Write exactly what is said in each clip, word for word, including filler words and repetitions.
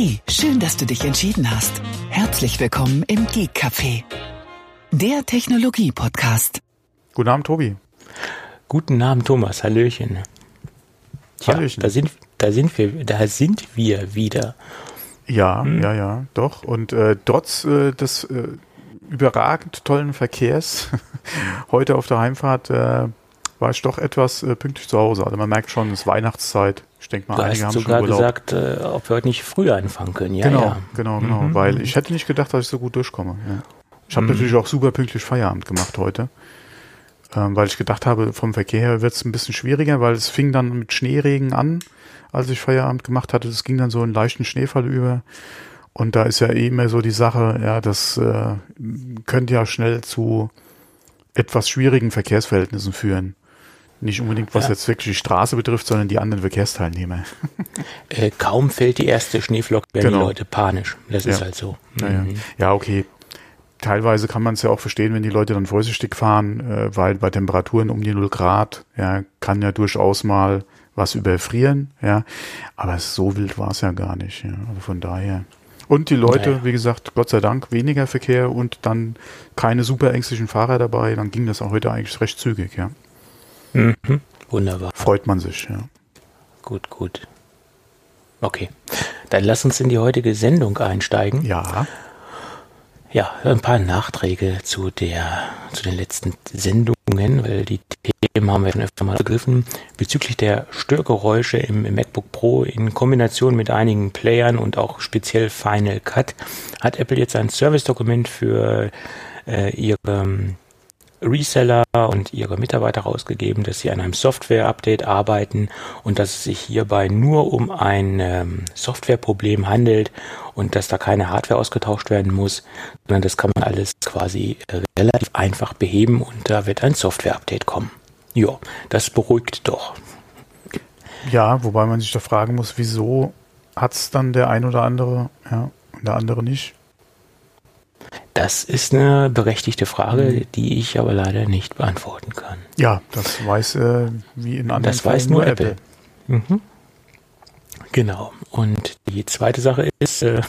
Hey, schön, dass du dich entschieden hast. Herzlich willkommen im Geek-Café, der Technologie-Podcast. Guten Abend, Tobi. Guten Abend, Thomas. Hallöchen. Tja, Hallöchen. Da sind, da sind wir, da sind wir wieder. Ja, hm? ja, ja, doch. Und äh, trotz äh, des äh, überragend tollen Verkehrs heute auf der Heimfahrt äh, war ich doch etwas äh, pünktlich zu Hause. Also man merkt schon, es ist Weihnachtszeit. Ich denke mal, du einige hast haben sogar schon Urlaub. gesagt, äh, ob wir heute nicht früher anfangen können. Ja, genau, ja. genau, genau. Mhm. Weil ich hätte nicht gedacht, dass ich so gut durchkomme. Ja. Ich habe mhm. natürlich auch super pünktlich Feierabend gemacht heute, ähm, weil ich gedacht habe, vom Verkehr her wird es ein bisschen schwieriger, weil es fing dann mit Schneeregen an, als ich Feierabend gemacht hatte. Es ging dann so einen leichten Schneefall über. Und da ist ja eh immer so die Sache, ja, das äh, könnte ja schnell zu etwas schwierigen Verkehrsverhältnissen führen. Nicht unbedingt, was ja. jetzt wirklich die Straße betrifft, sondern die anderen Verkehrsteilnehmer. Äh, kaum fällt die erste Schneeflocke, werden genau. die Leute panisch. Das ja. ist halt so. Mhm. Ja, ja. ja, okay. Teilweise kann man es ja auch verstehen, wenn die Leute dann vorsichtig fahren, äh, weil bei Temperaturen um die null Grad ja, kann ja durchaus mal was überfrieren. Ja. Aber so wild war es ja gar nicht. Ja. Also von daher. Und die Leute, naja. wie gesagt, Gott sei Dank, weniger Verkehr und dann keine super ängstlichen Fahrer dabei. Dann ging das auch heute eigentlich recht zügig, ja. Mhm. Wunderbar. Freut man sich, ja. Gut, gut. Okay, dann lass uns in die heutige Sendung einsteigen. Ja. Ja, ein paar Nachträge zu der, zu den letzten Sendungen, weil die Themen haben wir schon öfter mal begriffen. Bezüglich der Störgeräusche im, im MacBook Pro in Kombination mit einigen Playern und auch speziell Final Cut hat Apple jetzt ein Service-Dokument für äh, ihre Reseller und ihre Mitarbeiter rausgegeben, dass sie an einem Software-Update arbeiten und dass es sich hierbei nur um ein ähm, Softwareproblem handelt und dass da keine Hardware ausgetauscht werden muss, sondern das kann man alles quasi äh, relativ einfach beheben und da wird ein Software-Update kommen. Ja, das beruhigt doch. Ja, wobei man sich da fragen muss, wieso hat es dann der ein oder andere, ja, und der andere nicht? Das ist eine berechtigte Frage, die ich aber leider nicht beantworten kann. Ja, das weiß äh, wie in anderen Das Fällen weiß nur Apple. Apple. Mhm. Genau. Und die zweite Sache ist, äh,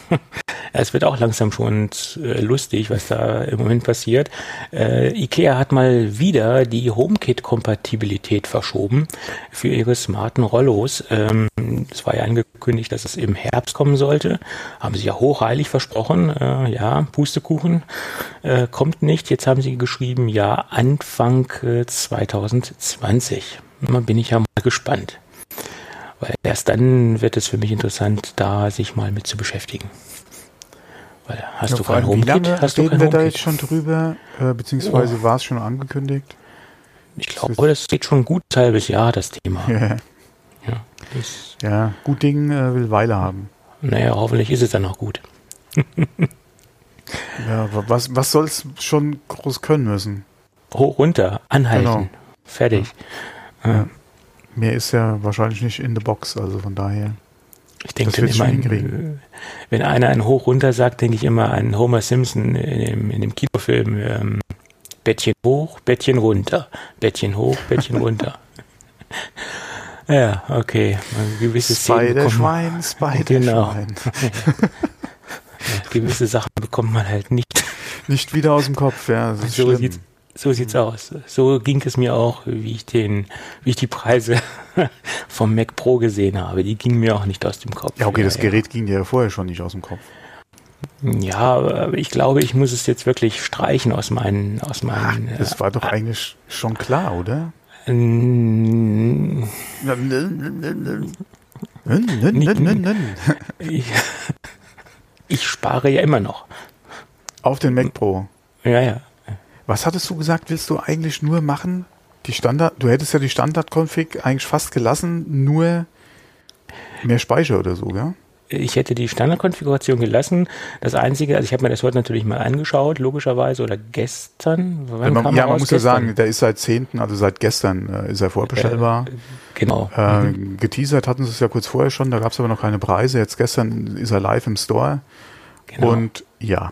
es wird auch langsam schon äh, lustig, was da im Moment passiert. Äh, IKEA hat mal wieder die HomeKit-Kompatibilität verschoben für ihre smarten Rollos. Ähm, es war ja angekündigt, dass es im Herbst kommen sollte. Haben sie ja hochheilig versprochen. Äh, ja, Pustekuchen äh, kommt nicht. Jetzt haben sie geschrieben, ja, Anfang äh, zwanzig zwanzig. Da bin ich ja mal gespannt. Weil erst dann wird es für mich interessant, da sich mal mit zu beschäftigen. Weil hast ja, du kein HomeKit? Hast du kein HomeKit? Da jetzt schon drüber, äh, beziehungsweise oh. war es schon angekündigt? Ich glaube, das, oh, das geht schon ein gut halbes Jahr, das Thema. Yeah. Ja, das ja, gut Ding äh, will Weile haben. Naja, hoffentlich ist es dann auch gut. ja, was, was soll es schon groß können müssen? Hoch, runter, anhalten, genau. Fertig. Ja. Äh, ja. Mehr ist ja wahrscheinlich nicht in der Box, also von daher. Ich denke immer, ein, wenn einer einen hoch runter sagt, denke ich immer an Homer Simpson in dem, in dem Kinofilm. Ähm, Bettchen hoch, Bettchen runter, Bettchen hoch, Bettchen runter. ja, okay. Gewisse Spiderschwein, Spiderschwein. Genau. ja, gewisse Sachen bekommt man halt nicht. Nicht wieder aus dem Kopf, ja. Das ist so schlimm. Sieht's So sieht's aus. So ging es mir auch, wie ich den, wie ich die Preise vom Mac Pro gesehen habe. Die gingen mir auch nicht aus dem Kopf. Ja, okay, das ja, Gerät ja. ging dir ja vorher schon nicht aus dem Kopf. Ja, aber ich glaube, ich muss es jetzt wirklich streichen aus meinen, aus meinen. Ach, das war doch äh, eigentlich schon klar, oder? N- ich, ich spare ja immer noch. Auf den Mac Pro. Ja, ja. Was hattest du gesagt, willst du eigentlich nur machen? Die Standard, du hättest ja die Standard-Config eigentlich fast gelassen, nur mehr Speicher oder so, gell? Ich hätte die Standardkonfiguration gelassen. Das Einzige, also ich habe mir das heute natürlich mal angeschaut, logischerweise, oder gestern. Wann man, kam ja, man raus? muss gestern? ja sagen, der ist seit zehnten, also seit gestern äh, ist er vorbestellbar. Äh, genau. Äh, mhm. Geteasert hatten sie es ja kurz vorher schon, da gab es aber noch keine Preise. Jetzt gestern ist er live im Store. Genau. Und ja.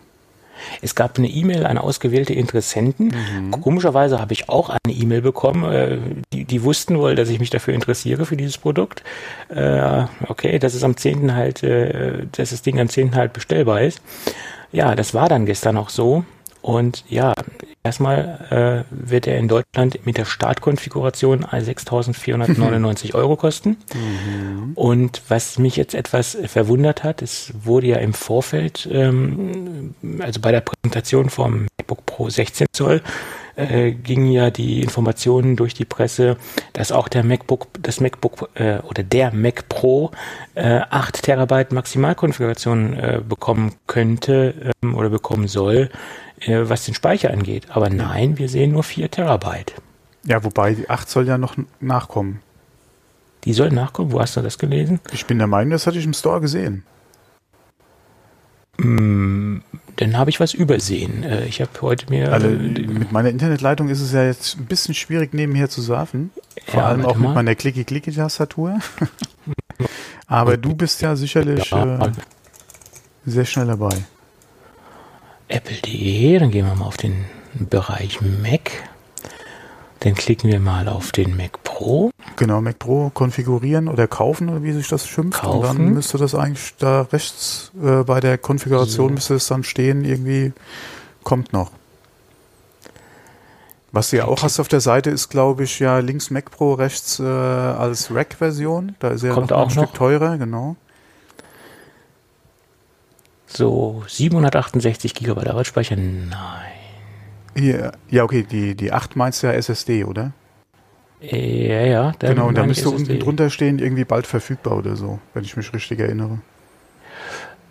Es gab eine E-Mail an ausgewählte Interessenten. Mhm. Komischerweise habe ich auch eine E-Mail bekommen. Die, die wussten wohl, dass ich mich dafür interessiere, für dieses Produkt. Okay, dass es am zehnten halt, dass das Ding am zehnten halt bestellbar ist. Ja, das war dann gestern auch so. Und ja, erstmal äh, wird er in Deutschland mit der Startkonfiguration sechstausendvierhundertneunundneunzig Euro kosten. Mhm. Und was mich jetzt etwas verwundert hat, es wurde ja im Vorfeld, ähm, also bei der Präsentation vom MacBook Pro sechzehn Zoll, äh, gingen ja die Informationen durch die Presse, dass auch der MacBook, das MacBook äh, oder der Mac Pro äh, acht Terabyte Maximalkonfiguration äh, bekommen könnte ähm, oder bekommen soll, was den Speicher angeht. Aber nein, wir sehen nur vier Terabyte. Ja, wobei die acht soll ja noch nachkommen. Die soll nachkommen? Wo hast du das gelesen? Ich bin der Meinung, das hatte ich im Store gesehen. Mm, dann habe ich was übersehen. Ich habe heute mir... Also, mit meiner Internetleitung ist es ja jetzt ein bisschen schwierig, nebenher zu surfen. Vor ja, allem auch mit mal. meiner Klicki-Klicki-Tastatur. Aber du bist ja sicherlich ja. Äh, sehr schnell dabei. Apple punkt de, dann gehen wir mal auf den Bereich Mac. Dann klicken wir mal auf den Mac Pro. Genau, Mac Pro konfigurieren oder kaufen, oder wie sich das schimpft. Kaufen. Und dann müsste das eigentlich da rechts äh, bei der Konfiguration, so. müsste es dann stehen, irgendwie kommt noch. Was du ja auch hast auf der Seite ist, glaube ich, ja links Mac Pro, rechts äh, als Rack-Version. Da ist er ja noch ein noch. Stück teurer, genau. So, siebenhundertachtundsechzig Gigabyte Arbeitsspeicher, nein. Ja, ja, okay, die, die acht meinst du ja S S D, oder? Ja, ja. Dann genau, und da müsste unten drunter stehen, irgendwie bald verfügbar oder so, wenn ich mich richtig erinnere.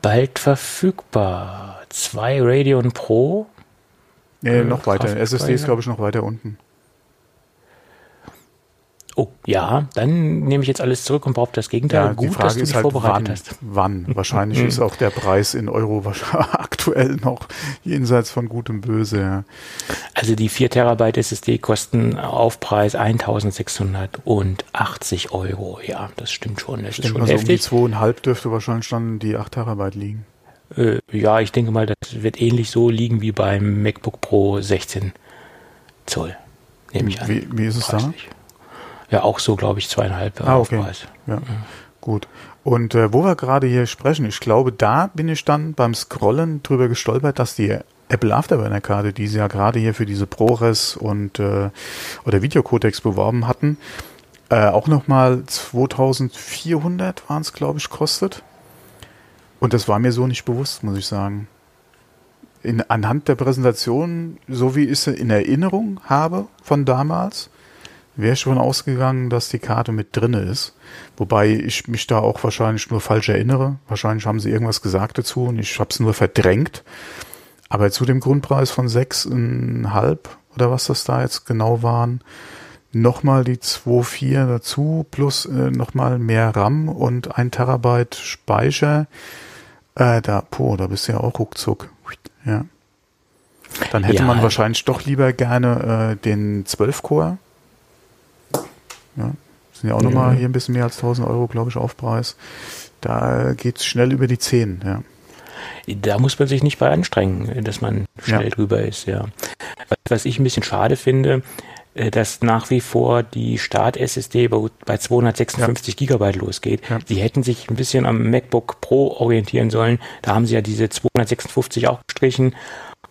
Bald verfügbar. Zwei Radeon Pro. Nee, noch weiter. S S D ist, glaube ich, noch weiter unten. Oh, ja, dann nehme ich jetzt alles zurück und behaupte das Gegenteil. Ja, gut, die Frage dass du dich ist halt, vorbereitet wann, hast. Wann? Wahrscheinlich ist auch der Preis in Euro aktuell noch jenseits von Gut und Böse. Ja. Also die vier Terabyte S S D kosten Aufpreis eintausendsechshundertachtzig Euro. Ja, das stimmt schon. Das stimmt, ist schon also heftig. Um die zwei Komma fünf dürfte wahrscheinlich dann die acht Terabyte liegen. Äh, ja, ich denke mal, das wird ähnlich so liegen wie beim MacBook Pro sechzehn Zoll. Nehme ich an. Wie, wie ist es preislich da? Ja, auch so, glaube ich, zweieinhalb ah, okay. Aufpreis. Ja. Ja. Gut. Und äh, wo wir gerade hier sprechen, ich glaube, da bin ich dann beim Scrollen drüber gestolpert, dass die Apple Afterburner-Karte, die sie ja gerade hier für diese ProRes und äh, oder Videocodex beworben hatten, äh, auch nochmal zweitausendvierhundert waren es, glaube ich, kostet. Und das war mir so nicht bewusst, muss ich sagen. In, anhand der Präsentation, so wie ich sie in Erinnerung habe von damals, wäre schon ausgegangen, dass die Karte mit drin ist. Wobei ich mich da auch wahrscheinlich nur falsch erinnere. Wahrscheinlich haben sie irgendwas gesagt dazu und ich habe es nur verdrängt. Aber zu dem Grundpreis von sechs Komma fünf oder was das da jetzt genau waren, nochmal die zwei Komma vier dazu plus äh, nochmal mehr RAM und ein Terabyte Speicher. Äh, da, boah, da bist du ja auch ruckzuck. Ja. Dann hätte ja. man wahrscheinlich doch lieber gerne äh, den zwölf Core. Ja, sind ja auch nochmal hier ein bisschen mehr als tausend Euro, glaube ich, Aufpreis. Da geht es schnell über die zehn, ja. Da muss man sich nicht bei anstrengen, dass man schnell ja. drüber ist, ja. Was ich ein bisschen schade finde, dass nach wie vor die Start-S S D bei zweihundertsechsundfünfzig ja. Gigabyte losgeht. Ja. Sie hätten sich ein bisschen am MacBook Pro orientieren sollen. Da haben sie ja diese zweihundertsechsundfünfzig auch gestrichen.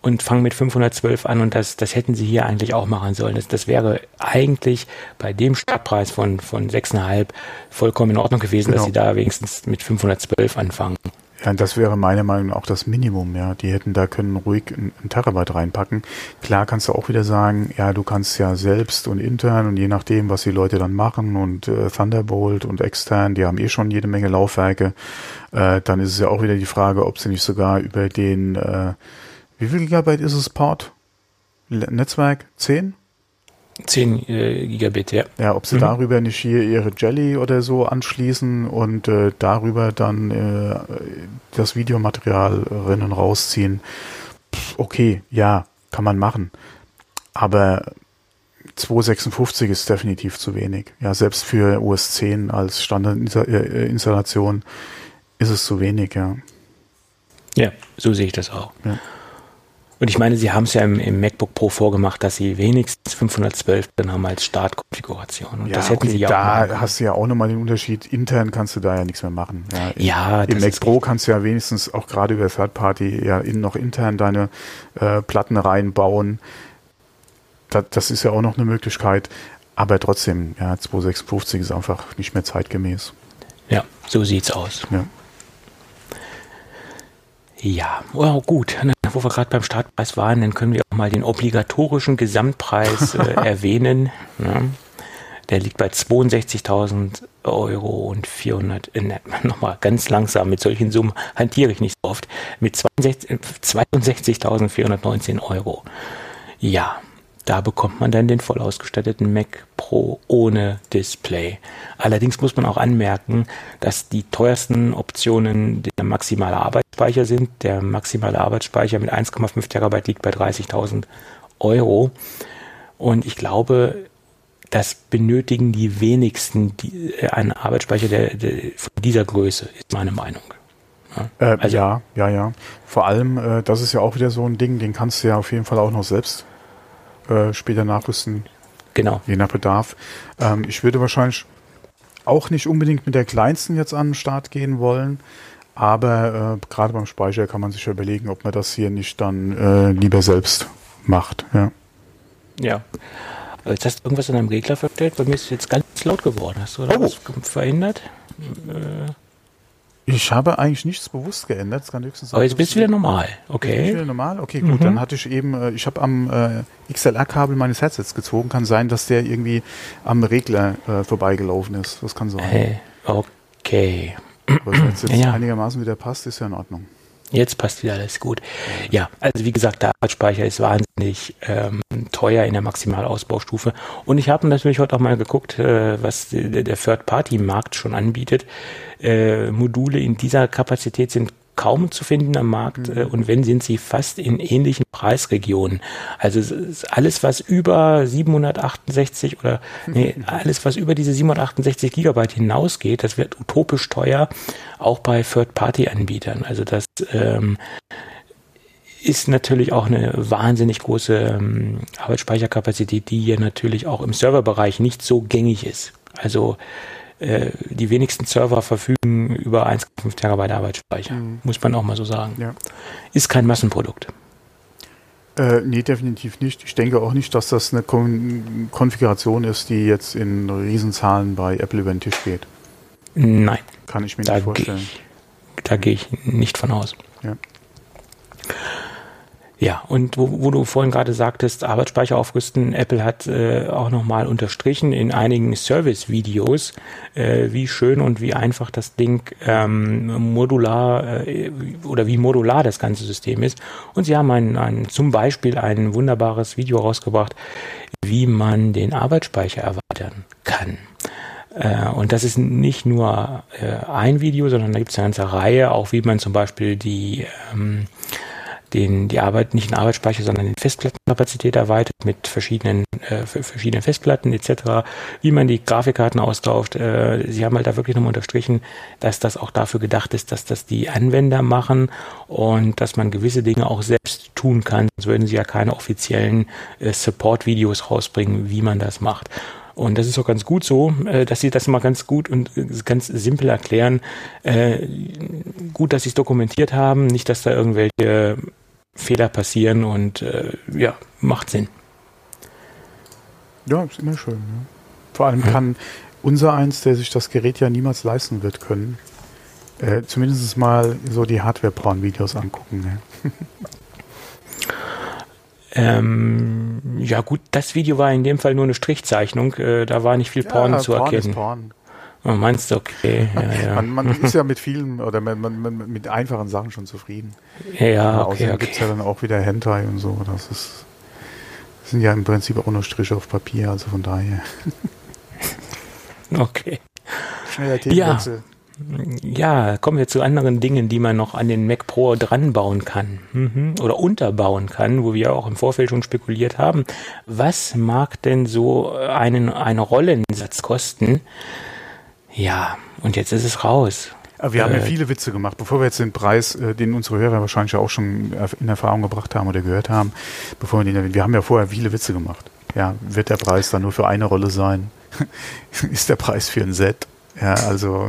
Und fangen mit fünfhundertzwölf an und das, das hätten sie hier eigentlich auch machen sollen. Das, das wäre eigentlich bei dem Startpreis von, von sechs Komma fünf vollkommen in Ordnung gewesen, genau. dass sie da wenigstens mit fünfhundertzwölf anfangen. Ja, und das wäre meiner Meinung nach auch das Minimum, ja. Die hätten da können ruhig einen Terabyte reinpacken. Klar kannst du auch wieder sagen, ja, du kannst ja selbst und intern und je nachdem, was die Leute dann machen und äh, Thunderbolt und extern, die haben eh schon jede Menge Laufwerke. Äh, dann ist es ja auch wieder die Frage, ob sie nicht sogar über den... Äh, Wie viel Gigabyte ist es, Port? Netzwerk? zehn? zehn äh, Gigabit, ja. Ja, ob sie mhm. darüber nicht hier ihre Jelly oder so anschließen und äh, darüber dann äh, das Videomaterial rinnen rausziehen. Pff, okay, ja, kann man machen. Aber zweihundertsechsundfünfzig ist definitiv zu wenig. Ja, selbst für O S zehn als Standardinstallation ist es zu wenig, ja. Ja, so sehe ich das auch. Ja. Und ich meine, sie haben es ja im, im MacBook Pro vorgemacht, dass sie wenigstens fünfhundertzwölf drin haben als Startkonfiguration. Und ja, das hätten okay, sie ja da auch. Da hast du ja auch nochmal den Unterschied. Intern kannst du da ja nichts mehr machen. Ja, in, ja im Mac Pro kannst du ja wenigstens auch gerade über Third Party ja in, noch intern deine äh, Platten reinbauen. Das, das ist ja auch noch eine Möglichkeit. Aber trotzdem, ja, zweitausendsechsundfünfzig ist einfach nicht mehr zeitgemäß. Ja, so sieht's aus. Ja. Ja, oh, gut. Wo wir gerade beim Startpreis waren, dann können wir auch mal den obligatorischen Gesamtpreis äh, erwähnen. Ne? Der liegt bei zweiundsechzigtausend Euro und vierhundert. Äh, Nochmal ganz langsam, mit solchen Summen hantiere ich nicht so oft. Mit zweiundsechzigtausendvierhundertneunzehn Euro. Ja, da bekommt man dann den voll ausgestatteten Mac Pro ohne Display. Allerdings muss man auch anmerken, dass die teuersten Optionen der maximale Arbeitsspeicher sind. Der maximale Arbeitsspeicher mit eins Komma fünf Terabyte liegt bei dreißigtausend Euro. Und ich glaube, das benötigen die wenigsten die, äh, einen Arbeitsspeicher der, der, von dieser Größe, ist meine Meinung. Ja, äh, also, ja, ja, ja. Vor allem, äh, das ist ja auch wieder so ein Ding, den kannst du ja auf jeden Fall auch noch selbst äh, später nachrüsten. Genau. Je nach Bedarf. Ähm, ich würde wahrscheinlich auch nicht unbedingt mit der kleinsten jetzt an den Start gehen wollen, aber äh, gerade beim Speicher kann man sich ja überlegen, ob man das hier nicht dann äh, lieber selbst macht. Ja. Ja. Jetzt hast du irgendwas an deinem Regler verstellt, bei mir ist es jetzt ganz laut geworden. Hast du da oh. was verhindert? Äh. Ich habe eigentlich nichts bewusst geändert. Das kann höchstens sein. Aber jetzt bist du wieder normal. Okay. Jetzt bin ich wieder normal? Okay, gut. Mhm. Dann hatte ich eben, ich habe am äh, X L R-Kabel meines Headsets gezogen. Kann sein, dass der irgendwie am Regler äh, vorbeigelaufen ist. Das kann sein. Hey, okay. Aber wenn es jetzt ja. einigermaßen wieder passt, ist ja in Ordnung. Jetzt passt wieder alles gut. Ja, also wie gesagt, der Arbeitsspeicher ist wahnsinnig ähm, teuer in der Maximalausbaustufe. Und ich habe natürlich heute auch mal geguckt, äh, was der, der Third-Party-Markt schon anbietet. Äh, Module in dieser Kapazität sind kaum zu finden am Markt mhm. äh, und wenn, sind sie fast in ähnlichen Preisregionen. Also es ist alles, was über siebenhundertachtundsechzig oder nee, alles, was über diese siebenhundertachtundsechzig Gigabyte hinausgeht, das wird utopisch teuer, auch bei Third-Party-Anbietern. Also das ähm, ist natürlich auch eine wahnsinnig große ähm, Arbeitsspeicherkapazität, die hier natürlich auch im Serverbereich nicht so gängig ist. Also die wenigsten Server verfügen über eins Komma fünf Terabyte Arbeitsspeicher. Mhm. Muss man auch mal so sagen. Ja. Ist kein Massenprodukt. Äh, nee, definitiv nicht. Ich denke auch nicht, dass das eine Kon- Konfiguration ist, die jetzt in Riesenzahlen bei Apple über den Tisch geht. Nein. Kann ich mir da nicht vorstellen. Geh ich, da gehe ich nicht von aus. Ja. Ja, und wo, wo du vorhin gerade sagtest, Arbeitsspeicher aufrüsten, Apple hat äh, auch nochmal unterstrichen in einigen Service-Videos, äh, wie schön und wie einfach das Ding ähm, modular äh, oder wie modular das ganze System ist. Und sie haben ein, ein, zum Beispiel ein wunderbares Video rausgebracht, wie man den Arbeitsspeicher erweitern kann. Und das ist nicht nur äh, ein Video, sondern da gibt es eine ganze Reihe, auch wie man zum Beispiel die... Ähm, den die Arbeit nicht den Arbeitsspeicher, sondern die Festplattenkapazität erweitert mit verschiedenen äh, verschiedenen Festplatten et cetera, wie man die Grafikkarten austauscht. Äh, sie haben halt da wirklich nochmal unterstrichen, dass das auch dafür gedacht ist, dass das die Anwender machen und dass man gewisse Dinge auch selbst tun kann. Sonst würden sie ja keine offiziellen äh, Support-Videos rausbringen, wie man das macht. Und das ist auch ganz gut so, dass sie das mal ganz gut und ganz simpel erklären. Gut, dass sie es dokumentiert haben, nicht, dass da irgendwelche Fehler passieren und ja, macht Sinn. Ja, ist immer schön. Ne? Vor allem kann unser eins, der sich das Gerät ja niemals leisten wird können, äh, zumindest mal so die Hardware-Braun-Videos angucken. Ne? Ähm, ja gut, das Video war in dem Fall nur eine Strichzeichnung, äh, da war nicht viel Porn ja, zu Porn erkennen. Ist Porn. Oh, meinst du, okay. Ja, ja. Man, man ist ja mit vielen oder man, man, man, mit einfachen Sachen schon zufrieden. Ja, okay, außerdem okay. Gibt es ja dann auch wieder Hentai und so, das ist das sind ja im Prinzip auch nur Striche auf Papier, also von daher. Okay. Schneller Themenwechsel. Ja, kommen wir zu anderen Dingen, die man noch an den Mac Pro dran bauen kann mhm. oder unterbauen kann, wo wir auch im Vorfeld schon spekuliert haben. Was mag denn so einen, einen Rollensatz kosten? Ja, und jetzt ist es raus. Wir haben ja viele Witze gemacht, bevor wir jetzt den Preis, den unsere Hörer wahrscheinlich auch schon in Erfahrung gebracht haben oder gehört haben, bevor wir den, wir haben ja vorher viele Witze gemacht. Ja, wird der Preis dann nur für eine Rolle sein? Ist der Preis für ein Set? Ja, also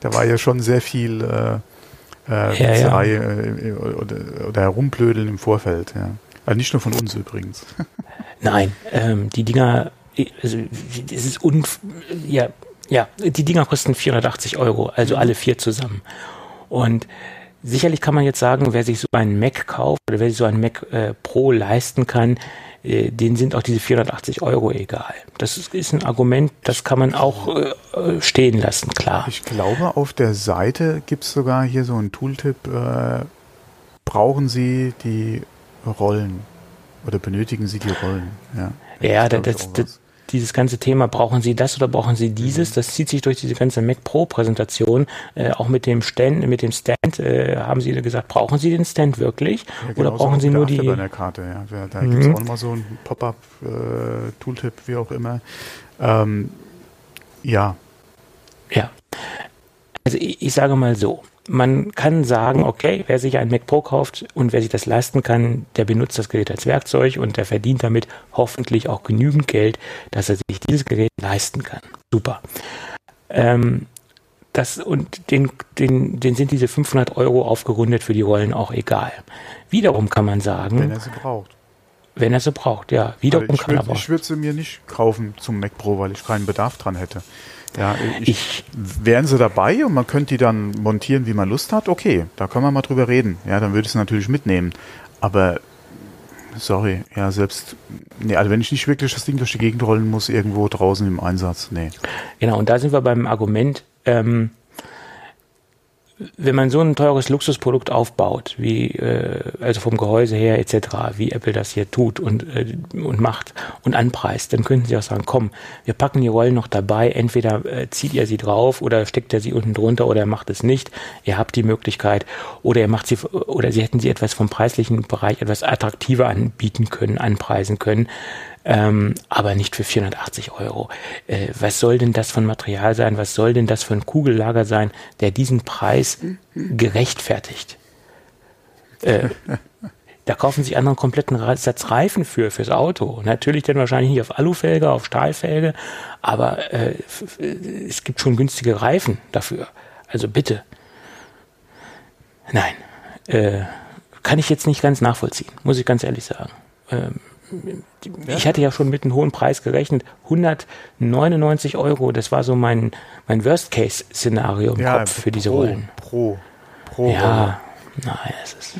da war ja schon sehr viel äh, äh, Witzerei ja, ja. Oder, oder herumblödeln im Vorfeld. Ja. Also nicht nur von uns übrigens. Nein, ähm, die Dinger, also es ist un... Ja. Ja, die Dinger kosten vierhundertachtzig Euro, also alle vier zusammen. Und sicherlich kann man jetzt sagen, wer sich so einen Mac kauft oder wer sich so einen Mac äh, Pro leisten kann, äh, denen sind auch diese vierhundertachtzig Euro egal. Das ist, ist ein Argument, das kann man auch äh, stehen lassen, klar. Ich glaube, auf der Seite gibt es sogar hier so einen Tooltip, äh, brauchen Sie die Rollen oder benötigen Sie die Rollen? Ja, das ja, ist, das, das dieses ganze Thema, brauchen Sie das oder brauchen Sie dieses, das zieht sich durch diese ganze Mac Pro Präsentation, äh, auch mit dem Stand, mit dem Stand äh, haben Sie gesagt, brauchen Sie den Stand wirklich ja, genau, oder brauchen Sie nur die Afterburner-Karte, ja. Da mhm. gibt es auch nochmal so ein Pop-up äh, Tooltip, wie auch immer. Ähm, ja. Ja. Also ich, ich sage mal so, man kann sagen, okay, wer sich einen Mac Pro kauft und wer sich das leisten kann, der benutzt das Gerät als Werkzeug und der verdient damit hoffentlich auch genügend Geld, dass er sich dieses Gerät leisten kann. Super. Ähm, das, und den, den, den sind diese fünfhundert Euro aufgerundet für die Rollen auch egal. Wiederum kann man sagen... Wenn er sie braucht. Wenn er sie braucht, ja. Wiederum kann er aber... Ich würde sie mir nicht kaufen zum Mac Pro, weil ich keinen Bedarf dran hätte. Ja, ich, ich wären sie dabei und man könnte die dann montieren, wie man Lust hat, okay, da können wir mal drüber reden. Ja, dann würde ich es natürlich mitnehmen. Aber sorry, ja, selbst, nee, also wenn ich nicht wirklich das Ding durch die Gegend rollen muss, irgendwo draußen im Einsatz, nee. Genau, und da sind wir beim Argument, ähm, wenn man so ein teures Luxusprodukt aufbaut, wie äh, also vom Gehäuse her et cetera, wie Apple das hier tut und äh, und macht und anpreist, dann könnten sie auch sagen, komm, wir packen die Rollen noch dabei, entweder äh, zieht ihr sie drauf oder steckt ihr sie unten drunter oder macht es nicht, ihr habt die Möglichkeit oder ihr macht sie oder sie hätten sie etwas vom preislichen Bereich etwas attraktiver anbieten können, anpreisen können. Ähm, aber nicht für vierhundertachtzig Euro. Äh, was soll denn das für ein Material sein? Was soll denn das für ein Kugellager sein, der diesen Preis gerechtfertigt? Äh, da kaufen sich andere einen kompletten Satz Reifen für, fürs Auto. Natürlich dann wahrscheinlich nicht auf Alufelge, auf Stahlfelge, aber äh, es gibt schon günstige Reifen dafür. Also bitte. Nein. Äh, kann ich jetzt nicht ganz nachvollziehen, muss ich ganz ehrlich sagen. Ähm, Ich hatte ja schon mit einem hohen Preis gerechnet, hundertneunundneunzig Euro, das war so mein, mein Worst-Case-Szenario im ja, Kopf für pro, diese Rollen. Pro, pro. Ja, nein, es ist...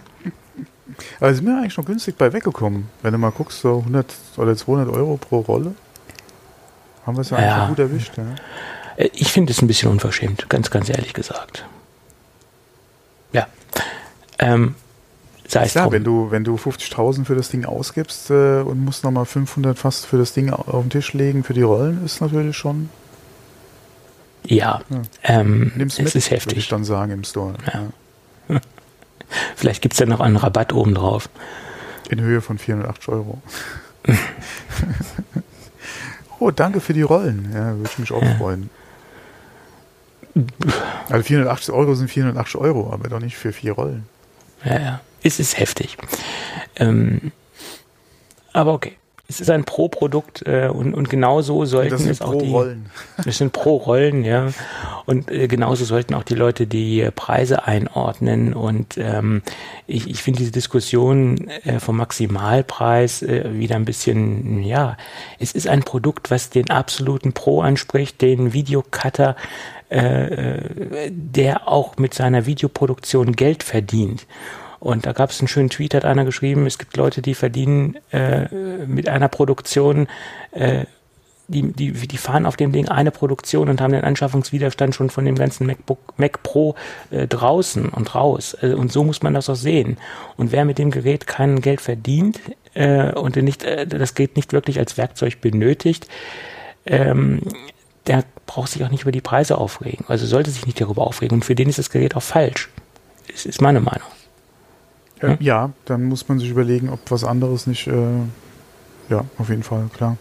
Aber sind mir eigentlich noch günstig bei weggekommen, wenn du mal guckst, so hundert oder zweihundert Euro pro Rolle, haben wir es ja eigentlich ja. gut erwischt. Ja? Ich finde es ein bisschen unverschämt, ganz, ganz ehrlich gesagt. Ja, ähm, Sei es ja, wenn du, wenn du fünfzigtausend für das Ding ausgibst äh, und musst nochmal fünfhundert fast für das Ding auf den Tisch legen, für die Rollen, ist natürlich schon... Ja, ja. Ähm, nimm's mit, es ist heftig. Würde ich dann sagen im Store. Ja. Ja. Vielleicht gibt es dann noch einen Rabatt obendrauf. In Höhe von vierhundertachtzig Euro. Oh, danke für die Rollen. Ja, würde ich mich auch ja. freuen. Also vierhundertachtzig Euro sind vierhundertachtzig Euro, aber doch nicht für vier Rollen. Ja, ja. Es ist heftig. Ähm, aber okay. Es ist ein Pro-Produkt äh, und, und genauso sollten das sind es auch Pro die... Rollen. Das sind Pro-Rollen, ja. Und äh, genauso sollten auch die Leute die äh, Preise einordnen. Und ähm, ich, ich finde diese Diskussion äh, vom Maximalpreis äh, wieder ein bisschen, ja, es ist ein Produkt, was den absoluten Pro anspricht, den Videocutter, äh, der auch mit seiner Videoproduktion Geld verdient. Und da gab es einen schönen Tweet, hat einer geschrieben, es gibt Leute, die verdienen äh, mit einer Produktion, äh, die, die, die fahren auf dem Ding eine Produktion und haben den Anschaffungswiderstand schon von dem ganzen MacBook, Mac Pro äh, draußen und raus. Äh, und so muss man das auch sehen. Und wer mit dem Gerät kein Geld verdient äh, und nicht, äh, das Gerät nicht wirklich als Werkzeug benötigt, ähm, der braucht sich auch nicht über die Preise aufregen. Also sollte sich nicht darüber aufregen. Und für den ist das Gerät auch falsch. Das ist meine Meinung. Hm? Ja, dann muss man sich überlegen, ob was anderes nicht, äh, ja, auf jeden Fall, klar.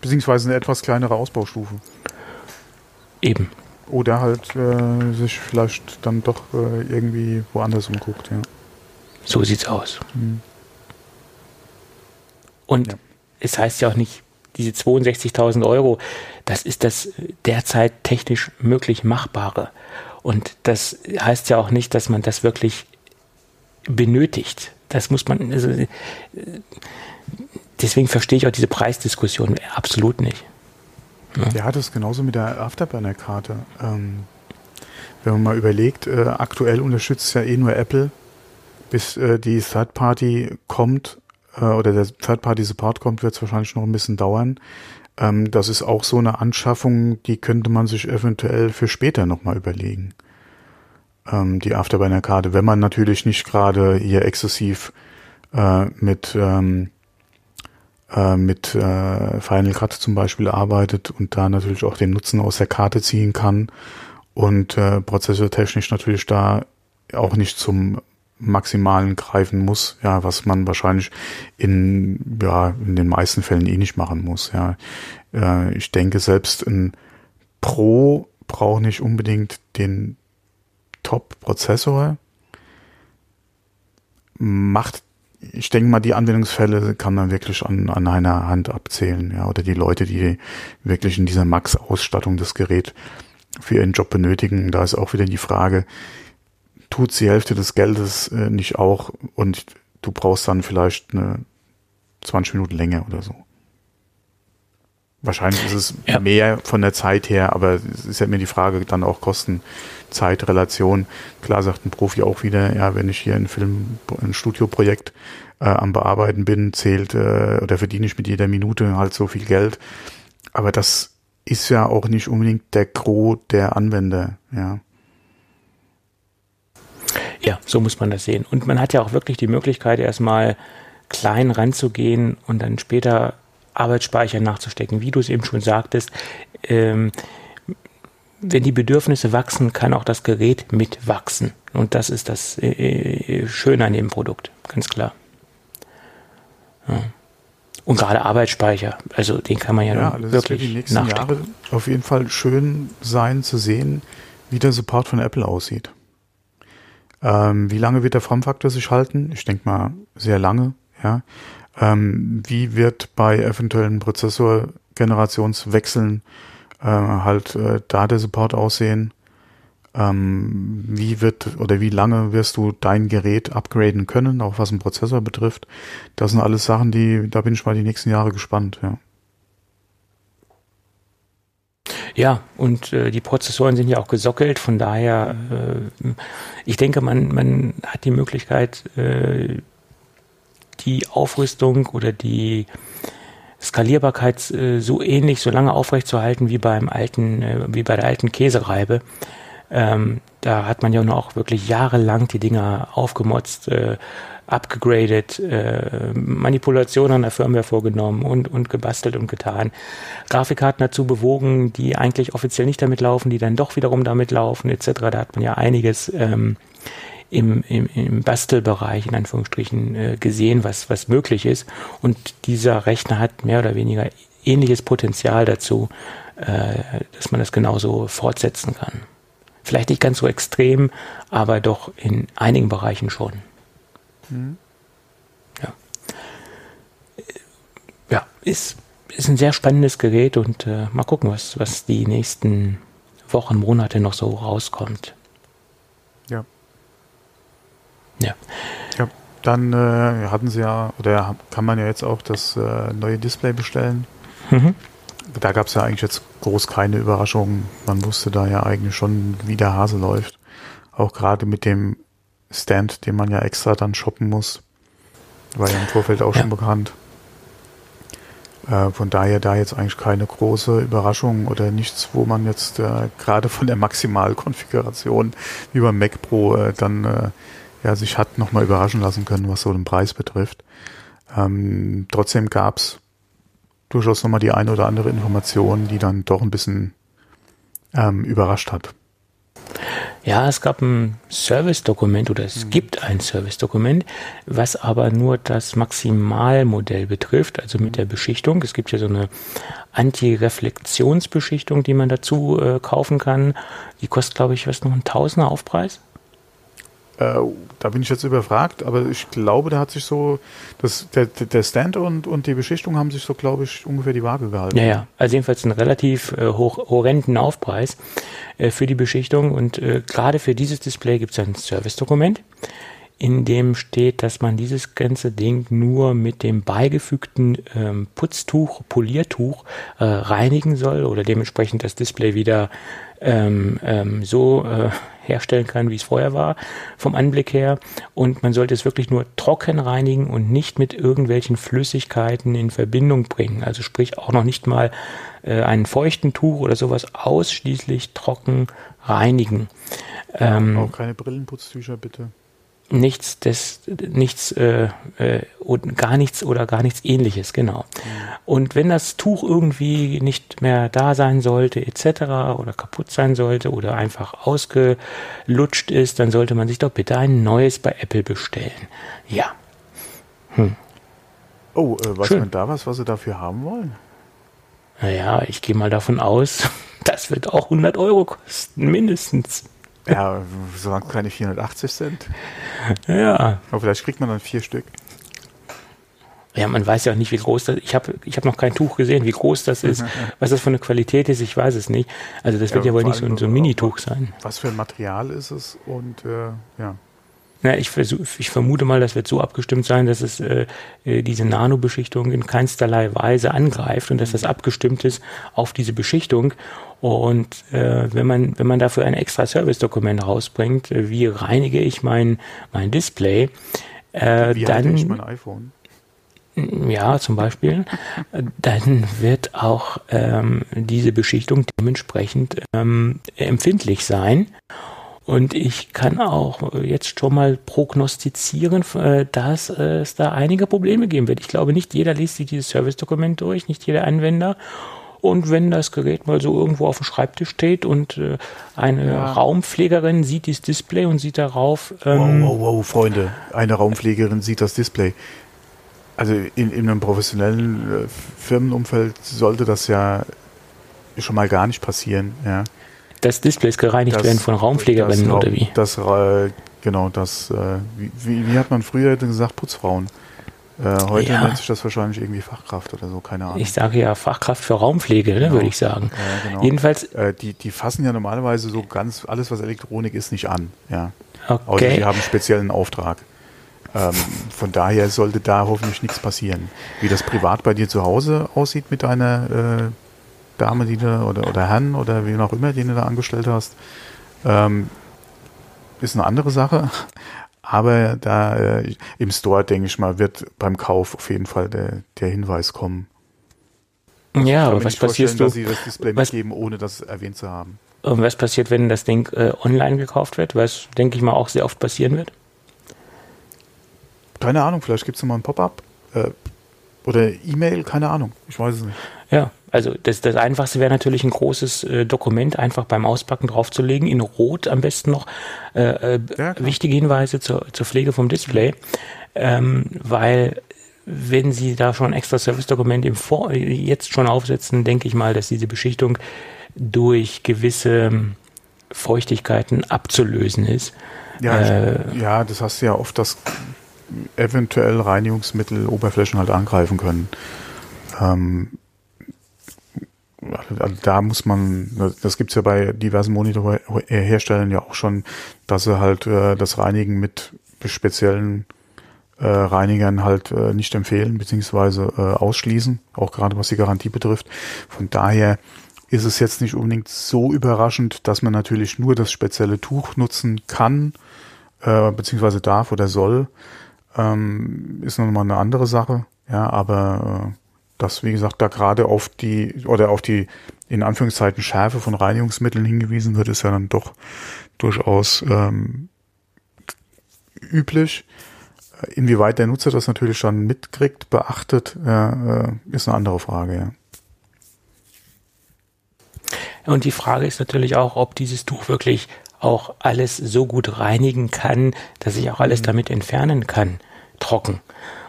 Beziehungsweise eine etwas kleinere Ausbaustufe. Eben, Oder halt äh, sich vielleicht dann doch äh, irgendwie woanders umguckt, ja. So sieht's aus. Mhm. Und ja. Es heißt ja auch nicht, diese zweiundsechzigtausend Euro, das ist das derzeit technisch möglich Machbare. Und das heißt ja auch nicht, dass man das wirklich benötigt. Das muss man, also, deswegen verstehe ich auch diese Preisdiskussion absolut nicht. Ja, ja, das ist genauso mit der Afterburner-Karte. Ähm, wenn man mal überlegt, äh, aktuell unterstützt ja eh nur Apple, bis äh, die Third-Party kommt, oder der Third-Party-Support kommt, wird es wahrscheinlich noch ein bisschen dauern. Ähm, das ist auch so eine Anschaffung, die könnte man sich eventuell für später nochmal überlegen. Ähm, die Afterburner-Karte, wenn man natürlich nicht gerade hier exzessiv äh, mit ähm, äh, mit äh, Final Cut zum Beispiel arbeitet und da natürlich auch den Nutzen aus der Karte ziehen kann und äh, prozessortechnisch natürlich da auch nicht zum Maximalen greifen muss, ja, was man wahrscheinlich in, ja, in den meisten Fällen eh nicht machen muss, ja. Äh, ich denke, selbst ein Pro braucht nicht unbedingt den Top-Prozessor. Macht, ich denke mal, die Anwendungsfälle kann man wirklich an, an einer Hand abzählen, ja, oder die Leute, die wirklich in dieser Max-Ausstattung das Gerät für ihren Job benötigen. Da ist auch wieder die Frage, tut die Hälfte des Geldes äh, nicht auch und du brauchst dann vielleicht eine zwanzig Minuten Länge oder so. Wahrscheinlich ist es ja mehr von der Zeit her, aber es ist ja mir die Frage dann auch Kosten, Zeit, Relation. Klar sagt ein Profi auch wieder, ja, wenn ich hier ein Film, ein Studioprojekt äh, am Bearbeiten bin, zählt äh, oder verdiene ich mit jeder Minute halt so viel Geld. Aber das ist ja auch nicht unbedingt der Gros der Anwender, ja. Ja, so muss man das sehen. Und man hat ja auch wirklich die Möglichkeit, erstmal klein ranzugehen und dann später Arbeitsspeicher nachzustecken, wie du es eben schon sagtest. Ähm, wenn die Bedürfnisse wachsen, kann auch das Gerät mitwachsen. Und das ist das äh, Schöne an dem Produkt, ganz klar. Ja. Und gerade Arbeitsspeicher, also den kann man ja, ja dann wirklich nachstecken. Ja, das wird die nächsten Jahre auf jeden Fall schön sein zu sehen, wie der Support von Apple aussieht. Ähm, wie lange wird der Formfaktor sich halten? Ich denke mal, sehr lange. Ja. Ähm, wie wird bei eventuellen Prozessorgenerationswechseln äh, halt äh, da der Support aussehen? Ähm, wie wird oder wie lange wirst du dein Gerät upgraden können, auch was den Prozessor betrifft? Das sind alles Sachen, die, da bin ich mal die nächsten Jahre gespannt. Ja, ja, und äh, die Prozessoren sind ja auch gesockelt, von daher, äh, ich denke, man, man hat die Möglichkeit, äh, die Aufrüstung oder die Skalierbarkeit äh, so ähnlich, so lange aufrechtzuerhalten wie beim alten, äh, wie bei der alten Käsereibe. Ähm, da hat man ja noch auch wirklich jahrelang die Dinger aufgemotzt, äh, abgegradet, äh, Manipulationen an der Firmware vorgenommen und, und gebastelt und getan. Grafikkarten dazu bewogen, die eigentlich offiziell nicht damit laufen, die dann doch wiederum damit laufen, et cetera. Da hat man ja einiges ähm, im, im, im Bastelbereich, in Anführungsstrichen, äh, gesehen, was, was möglich ist. Und dieser Rechner hat mehr oder weniger ähnliches Potenzial dazu, äh, dass man das genauso fortsetzen kann. Vielleicht nicht ganz so extrem, aber doch in einigen Bereichen schon. Mhm. Ja, ja, ist, ist ein sehr spannendes Gerät und äh, mal gucken, was, was die nächsten Wochen, Monate noch so rauskommt. Ja. Ja. Ja, dann äh, hatten sie ja, oder kann man ja jetzt auch das äh, neue Display bestellen. Mhm. Da gab es ja eigentlich jetzt groß keine Überraschungen. Man wusste da ja eigentlich schon, wie der Hase läuft. Auch gerade mit dem Stand, den man ja extra dann shoppen muss. War ja im Vorfeld auch ja. schon bekannt. Äh, von daher da jetzt eigentlich keine große Überraschung oder nichts, wo man jetzt äh, gerade von der Maximalkonfiguration wie beim Mac Pro äh, dann äh, ja, sich hat nochmal überraschen lassen können, was so den Preis betrifft. Ähm, trotzdem gab es durchaus nochmal die eine oder andere Information, die dann doch ein bisschen ähm, überrascht hat. Ja, es gab ein Service-Dokument oder es mhm. gibt ein Service-Dokument, was aber nur das Maximalmodell betrifft, also mit der Beschichtung. Es gibt ja so eine Anti-Reflexionsbeschichtung, die man dazu äh, kaufen kann. Die kostet, glaube ich, was noch ein Tausender Aufpreis? Äh, da bin ich jetzt überfragt, aber ich glaube, da hat sich so, das, der, der Stand und, und die Beschichtung haben sich so, glaube ich, ungefähr die Waage gehalten. Ja, ja. Also jedenfalls einen relativ äh, hoch, horrenden Aufpreis äh, für die Beschichtung und äh, gerade für dieses Display gibt es ein Service-Dokument, in dem steht, dass man dieses ganze Ding nur mit dem beigefügten ähm, Putztuch, Poliertuch äh, reinigen soll oder dementsprechend das Display wieder ähm, ähm, so äh, herstellen kann, wie es vorher war, vom Anblick her. Und man sollte es wirklich nur trocken reinigen und nicht mit irgendwelchen Flüssigkeiten in Verbindung bringen. Also sprich auch noch nicht mal äh, einen feuchten Tuch oder sowas, ausschließlich trocken reinigen. Ähm, auch keine Brillenputztücher, bitte. Nichts, des, nichts äh, äh, und gar nichts oder gar nichts Ähnliches, genau. Und wenn das Tuch irgendwie nicht mehr da sein sollte, et cetera oder kaputt sein sollte oder einfach ausgelutscht ist, dann sollte man sich doch bitte ein neues bei Apple bestellen. Ja. Hm. Oh, äh, weiß man da was, was Sie dafür haben wollen? Naja, ich gehe mal davon aus, das wird auch hundert Euro kosten, mindestens. Ja, solange keine vierhundertachtzig Cent. Ja. Aber vielleicht kriegt man dann vier Stück. Ja, man weiß ja auch nicht, wie groß das ist. Ich habe ich hab noch kein Tuch gesehen, wie groß das ist. Mhm. Was das für eine Qualität ist, ich weiß es nicht. Also das ja, wird ja wohl nicht so, so ein Minituch sein. Was für ein Material ist es? Und äh, ja. Na, ich, versuch, ich vermute mal, das wird so abgestimmt sein, dass es äh, diese Nanobeschichtung in keinsterlei Weise angreift und dass das abgestimmt ist auf diese Beschichtung. Und äh, wenn man wenn man dafür ein extra Service-Dokument rausbringt, äh, wie reinige ich mein mein Display, äh, wie dann halte ich mein iPhone? Ja, zum Beispiel, dann wird auch ähm, diese Beschichtung dementsprechend ähm, empfindlich sein. Und ich kann auch jetzt schon mal prognostizieren, dass es da einige Probleme geben wird. Ich glaube, nicht jeder liest sich dieses Service-Dokument durch, nicht jeder Anwender. Und wenn das Gerät mal so irgendwo auf dem Schreibtisch steht und eine ja. Raumpflegerin sieht dieses Display und sieht darauf... Ähm, wow, wow, wow, Freunde, eine Raumpflegerin sieht das Display. Also in, in einem professionellen Firmenumfeld sollte das ja schon mal gar nicht passieren, ja. Dass Displays gereinigt das, werden von Raumpflegerinnen das, oder wie? Das, äh, genau, das, äh, wie, wie hat man früher gesagt, Putzfrauen? Äh, heute ja. nennt sich das wahrscheinlich irgendwie Fachkraft oder so, keine Ahnung. Ich sage ja Fachkraft für Raumpflege, genau. ne, würde ich sagen. Ja, genau. Jedenfalls, äh, die, die fassen ja normalerweise so ganz alles, was Elektronik ist, nicht an. Ja. Okay. Außer die haben einen speziellen Auftrag. Ähm, von daher sollte da hoffentlich nichts passieren. Wie das privat bei dir zu Hause aussieht mit deiner... Äh, Dame, die du, oder, oder Herrn, oder wie auch immer, den du da angestellt hast, ähm, ist eine andere Sache. Aber da äh, im Store, denke ich mal, wird beim Kauf auf jeden Fall der, der Hinweis kommen. Ja, aber was passiert, dass sie das Display mitgeben, ohne das erwähnt zu haben? Und was passiert, wenn das Ding äh, online gekauft wird? Was, denke ich mal, auch sehr oft passieren wird? Keine Ahnung, vielleicht gibt es nochmal ein Pop-up äh, oder E-Mail, keine Ahnung, ich weiß es nicht. Ja. Also das, das Einfachste wäre natürlich ein großes äh, Dokument einfach beim Auspacken draufzulegen, in Rot am besten noch, äh, äh, ja, wichtige Hinweise zur, zur Pflege vom Display, ähm, weil wenn Sie da schon ein extra Service-Dokument im Vor- jetzt schon aufsetzen, denke ich mal, dass diese Beschichtung durch gewisse Feuchtigkeiten abzulösen ist. Ja, äh, ja, das hast du ja oft, dass eventuell Reinigungsmittel Oberflächen halt angreifen können. Ähm, Also da muss man, das gibt's ja bei diversen Monitorherstellern ja auch schon, dass sie halt äh, das Reinigen mit speziellen äh, Reinigern halt äh, nicht empfehlen, beziehungsweise äh, ausschließen, auch gerade was die Garantie betrifft. Von daher ist es jetzt nicht unbedingt so überraschend, dass man natürlich nur das spezielle Tuch nutzen kann, äh, beziehungsweise darf oder soll. Ähm, ist nochmal eine andere Sache, ja, aber... Äh, dass, wie gesagt, da gerade auf die, oder auf die, in Anführungszeichen, Schärfe von Reinigungsmitteln hingewiesen wird, ist ja dann doch durchaus ähm, üblich. Inwieweit der Nutzer das natürlich dann mitkriegt, beachtet, äh, ist eine andere Frage, ja. Und die Frage ist natürlich auch, ob dieses Tuch wirklich auch alles so gut reinigen kann, dass ich auch alles damit entfernen kann, trocken.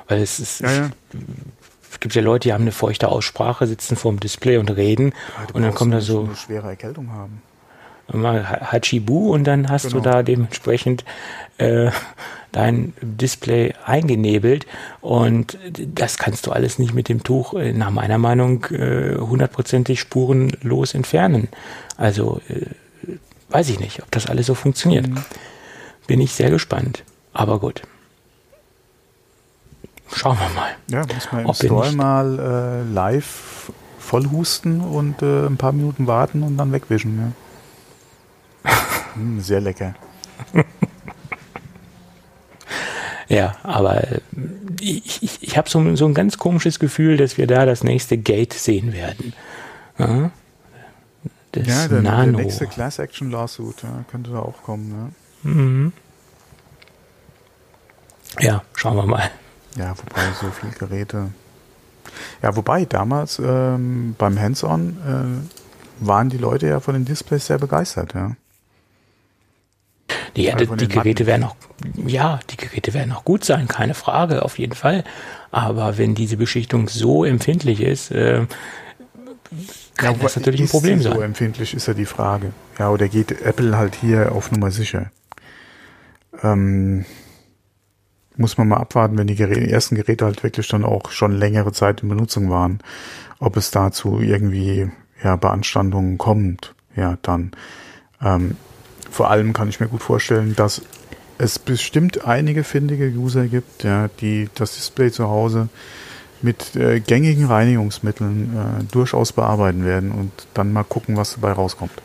Weil es ist, ja, ja. Es gibt ja Leute, die haben eine feuchte Aussprache, sitzen vor dem Display und reden. Ja, und dann kommt da so eine schwere Erkältung haben. Mal Hachibu und dann hast genau. du da dementsprechend äh, dein Display eingenebelt und das kannst du alles nicht mit dem Tuch nach meiner Meinung äh, hundertprozentig spurenlos entfernen. Also äh, weiß ich nicht, ob das alles so funktioniert. Mhm. Bin ich sehr gespannt, aber gut. Schauen wir mal. Ja, muss man im Store mal äh, live vollhusten und äh, ein paar Minuten warten und dann wegwischen, ja. Sehr lecker. Ja, aber ich, ich, ich habe so, so ein ganz komisches Gefühl, dass wir da das nächste Gate sehen werden. Ja, das ja der, Nano. Der nächste Class-Action-Lawsuit ja, könnte da auch kommen. Ne? Mhm. Ja, schauen wir mal. Ja, wobei so viele Geräte. Ja, wobei damals ähm, beim Hands-On äh, waren die Leute ja von den Displays sehr begeistert, ja. Ja, die, die Geräte werden auch, ja, die Geräte werden auch gut sein, keine Frage, auf jeden Fall. Aber wenn diese Beschichtung so empfindlich ist, äh, kann ja, das natürlich ein Problem sein. So empfindlich ist ja die Frage. Ja, oder geht Apple halt hier auf Nummer sicher? Ähm, muss man mal abwarten, wenn die, Gerä- die ersten Geräte halt wirklich dann auch schon längere Zeit in Benutzung waren, ob es dazu irgendwie ja, Beanstandungen kommt. Ja, dann. Ähm, Vor allem kann ich mir gut vorstellen, dass es bestimmt einige findige User gibt, ja, die das Display zu Hause mit äh, gängigen Reinigungsmitteln äh, durchaus bearbeiten werden und dann mal gucken, was dabei rauskommt.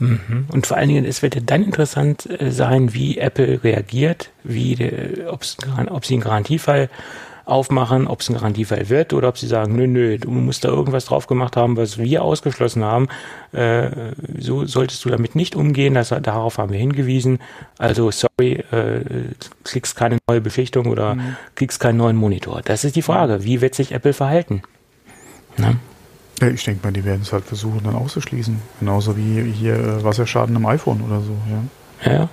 Mhm. Und vor allen Dingen, es wird ja dann interessant äh, sein, wie Apple reagiert, wie de, ob's, ob sie einen Garantiefall aufmachen, ob es ein Garantiefall wird oder ob sie sagen, nö, nö, du musst da irgendwas drauf gemacht haben, was wir ausgeschlossen haben. Äh, so solltest du damit nicht umgehen, das, darauf haben wir hingewiesen. Also sorry, äh, kriegst keine neue Beschichtung oder mhm. kriegst keinen neuen Monitor. Das ist die Frage, wie wird sich Apple verhalten? Na? Ja, ich denke mal, die werden es halt versuchen, dann auszuschließen. Genauso wie hier Wasserschaden am iPhone oder so. Ja. ja.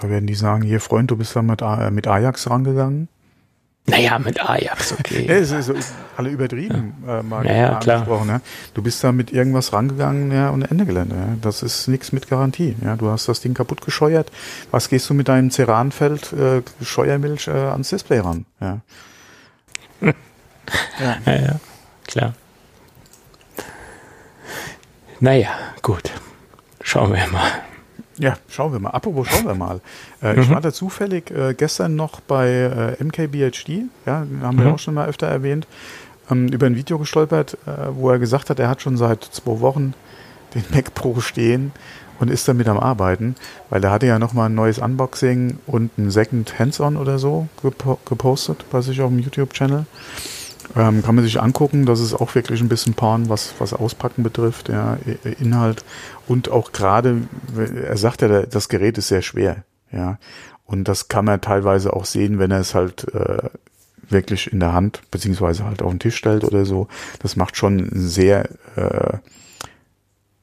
Da werden die sagen, hier Freund, du bist da mit, A- mit Ajax rangegangen. Naja, mit Ajax, okay. Ja, es ist so, alle übertrieben, ja. äh, mal naja, angesprochen. Ja. Du bist da mit irgendwas rangegangen ja, und Ende Gelände. Ja. Das ist nichts mit Garantie. Ja. Du hast das Ding kaputt gescheuert. Was gehst du mit deinem Ceranfeld äh, Scheuermilch äh, ans Display ran? Ja. ja. ja, ja, klar. Naja, gut. Schauen wir mal. Ja, schauen wir mal. Apropos, schauen wir mal. Äh, mhm. Ich war da zufällig äh, gestern noch bei äh, M K B H D, ja, den haben mhm. wir auch schon mal öfter erwähnt, ähm, über ein Video gestolpert, äh, wo er gesagt hat, er hat schon seit zwei Wochen den Mac Pro stehen und ist damit am Arbeiten, weil er hatte ja nochmal ein neues Unboxing und ein Second Hands-On oder so gep- gepostet bei sich auf dem YouTube-Channel. Ähm, kann man sich angucken, das ist auch wirklich ein bisschen Porn, was, was Auspacken betrifft, ja, Inhalt und auch gerade, er sagt ja, das Gerät ist sehr schwer, ja, und das kann man teilweise auch sehen, wenn er es halt äh, wirklich in der Hand, beziehungsweise halt auf den Tisch stellt oder so, das macht schon sehr, äh,